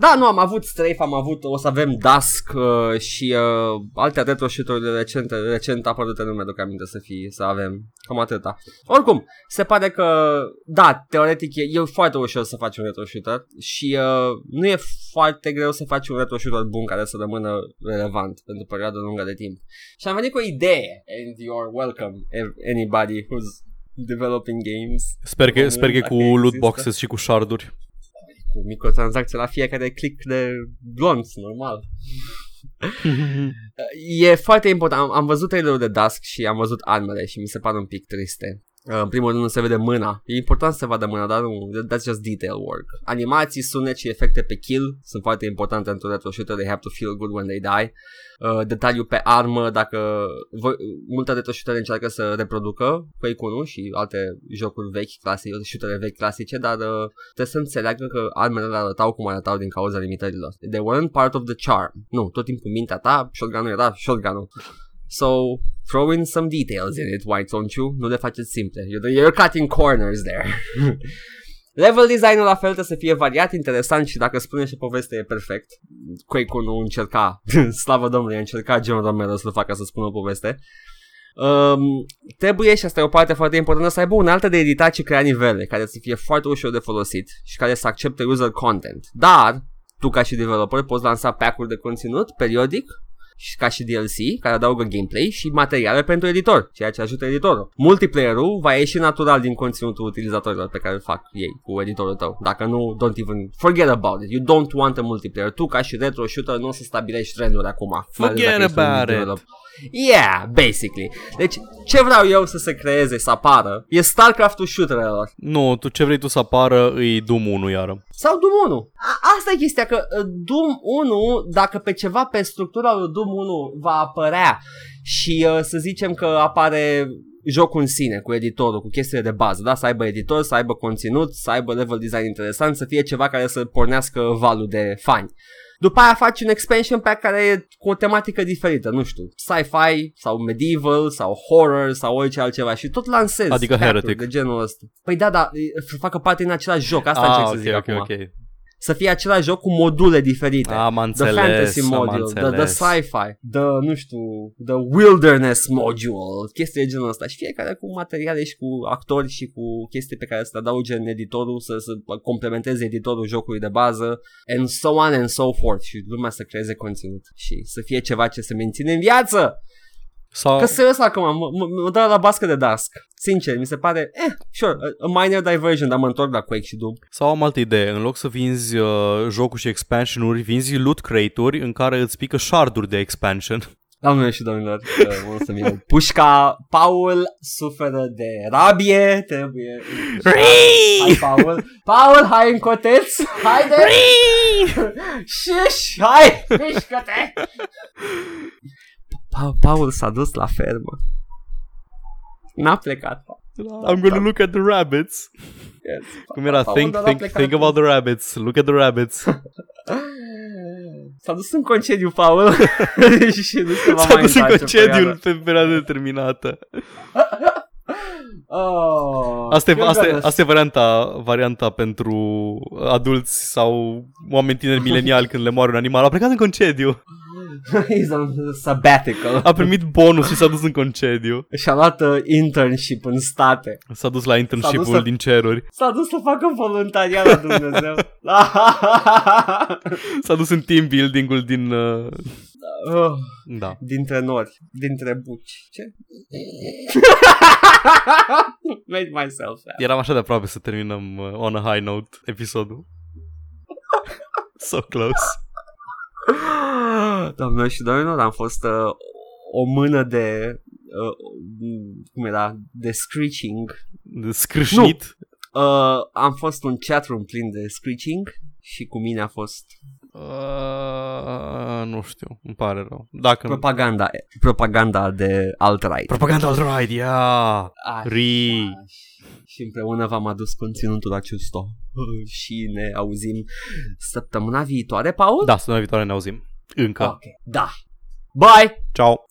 Da, nu, am avut Strafe, am avut, o să avem Dusk uh, și uh, alte retro shooter-uri recente, recent apărute, nu mi-aduc aminte să fie, să avem, cam atâta. Oricum, se pare că, da, teoretic e, e foarte ușor să faci un retro shooter și uh, nu e foarte greu să faci un retro shooter bun care să rămână relevant pentru perioadă lungă de timp. Și am venit cu o idee, and you're welcome, anybody who's developing games. Sper că, sper că cu loot boxes și cu sharduri. Cu microtransacții la fiecare click de blonds, normal. E foarte important. Am, am văzut trailerul de Dusk și am văzut armele și mi se pare un pic triste. În primul rând nu se vede mâna. E important să se vadă mâna, dar nu, that's just detail work. Animații, sunet și efecte pe kill sunt foarte importante într-un retro shooter. They have to feel good when they die. Uh, detaliu pe armă, dacă voi, multe retro shootere încearcă să reproducă Quake unu și alte jocuri vechi clasice, shootere vechi clasice, dar uh, trebuie să înțeleagă că armele arătau cum arătau din cauza limitărilor. They weren't part of the charm. Nu, tot timpul mintea ta, shotgun-ul era shotgun-ul. So, throw in some details in it, why don't you? Nu le faceți simple. You're, you're cutting corners there. Level design-ul la fel trebuie să fie variat, interesant și dacă spune și povestea e perfect. Quake-ul nu încerca, slavă Domnului, a încercat John Romero să-l facă să spună o poveste. Um, trebuie, și asta e o parte foarte importantă, să aibă un altă de editat și crea nivele, care să fie foarte ușor de folosit și care să accepte user content. Dar, tu ca și developer poți lansa pack-uri de conținut periodic, și ca și D L C, care adaugă gameplay și materiale pentru editor, ceea ce ajută editorul. Multiplayer-ul va ieși natural din conținutul utilizatorilor pe care îl fac ei cu editorul tău. Dacă nu, don't even forget about it. You don't want a multiplayer. Tu, ca și retro shooter, nu o să stabilești trenduri acum. Forget about it. Yeah, basically. Deci, ce vreau eu să se creeze, să apară, e StarCraft-ul shooter-elor. Nu, tu ce vrei tu să apară e Doom unu iară. Sau Doom unu. A- asta e chestia, că Doom unu, dacă pe ceva, pe structura lui Doom unu va apărea și uh, să zicem că apare jocul în sine, cu editorul, cu chestiile de bază, da? Să aibă editor, să aibă conținut, să aibă level design interesant, să fie ceva care să pornească valul de fani. După aia faci un expansion pack care e cu o tematică diferită, nu știu, sci-fi sau medieval sau horror sau orice altceva și tot lansezi. Adică Heretic. De genul ăsta. Păi da, da, facă parte din același joc, asta ah, încerc okay, să zic okay, acum. Okay. să fie același joc cu module diferite. Am înțeles, the fantasy module, the, the sci-fi, the, nu știu, the wilderness module, chestii de genul ăsta. Și fiecare cu materiale și cu actori și cu chestii pe care să le adauge în editorul, să, să complementeze editorul jocului de bază, and so on and so forth. Și lumea să creeze conținut și să fie ceva ce se menține în viață. Sau... Că serios acum, mă m- m- dă la bască de Dusk. Sincer, mi se pare, eh, sure, a minor diversion, dar mă întorc la Quake și Doom. Sau am altă idee, în loc să vinzi uh, jocul și expansion-uri, vinzi loot crate-uri în care îți pică shard-uri de expansion. Doamne și domnilor, uh, să mi pușca, Paul suferă de rabie, trebuie... Hai, Paul, Paul, hai în coteț, haide! Șiș, hai, mișcă-te! Paul s-a dus la fermă. N-a plecat. I'm gonna look at the rabbits. Yes. Cum era? Paul think, think, think about the rabbits. Look at the rabbits. S-a dus în concediu, Paul. Și nu se va s-a mai dus în concediu pe perioada determinată. Oh, asta, e, asta, e, asta e varianta, varianta pentru adulți sau oameni tineri mileniali când le moare un animal. A plecat în concediu. He's on sabbatical. A primit bonus și s-a dus în concediu. Și-a luat uh, internship în state. S-a dus la internship-ul dus să... din ceruri. S-a dus să facă voluntariat la Dumnezeu. S-a dus în team building-ul din... Uh... Uh, da. Dintre nori, dintre buci. Ce? Made myself out. Eram așa de aproape să terminăm uh, on a high note episodul. So close. Doamne și doamnelor, am fost uh, o mână de uh, cum era? De screeching. De scrâșnit. uh, Am fost un chatroom plin de screeching. Și cu mine a fost uh, nu știu, îmi pare rău. Dacă propaganda, propaganda de alt-right. Propaganda alt-right, yeah. Ri. Și împreună v-am adus conținutul acesta. Și ne auzim săptămâna viitoare, Paul? Da, săptămâna viitoare ne auzim. Încă. Okay. Da. Bye. Ciao.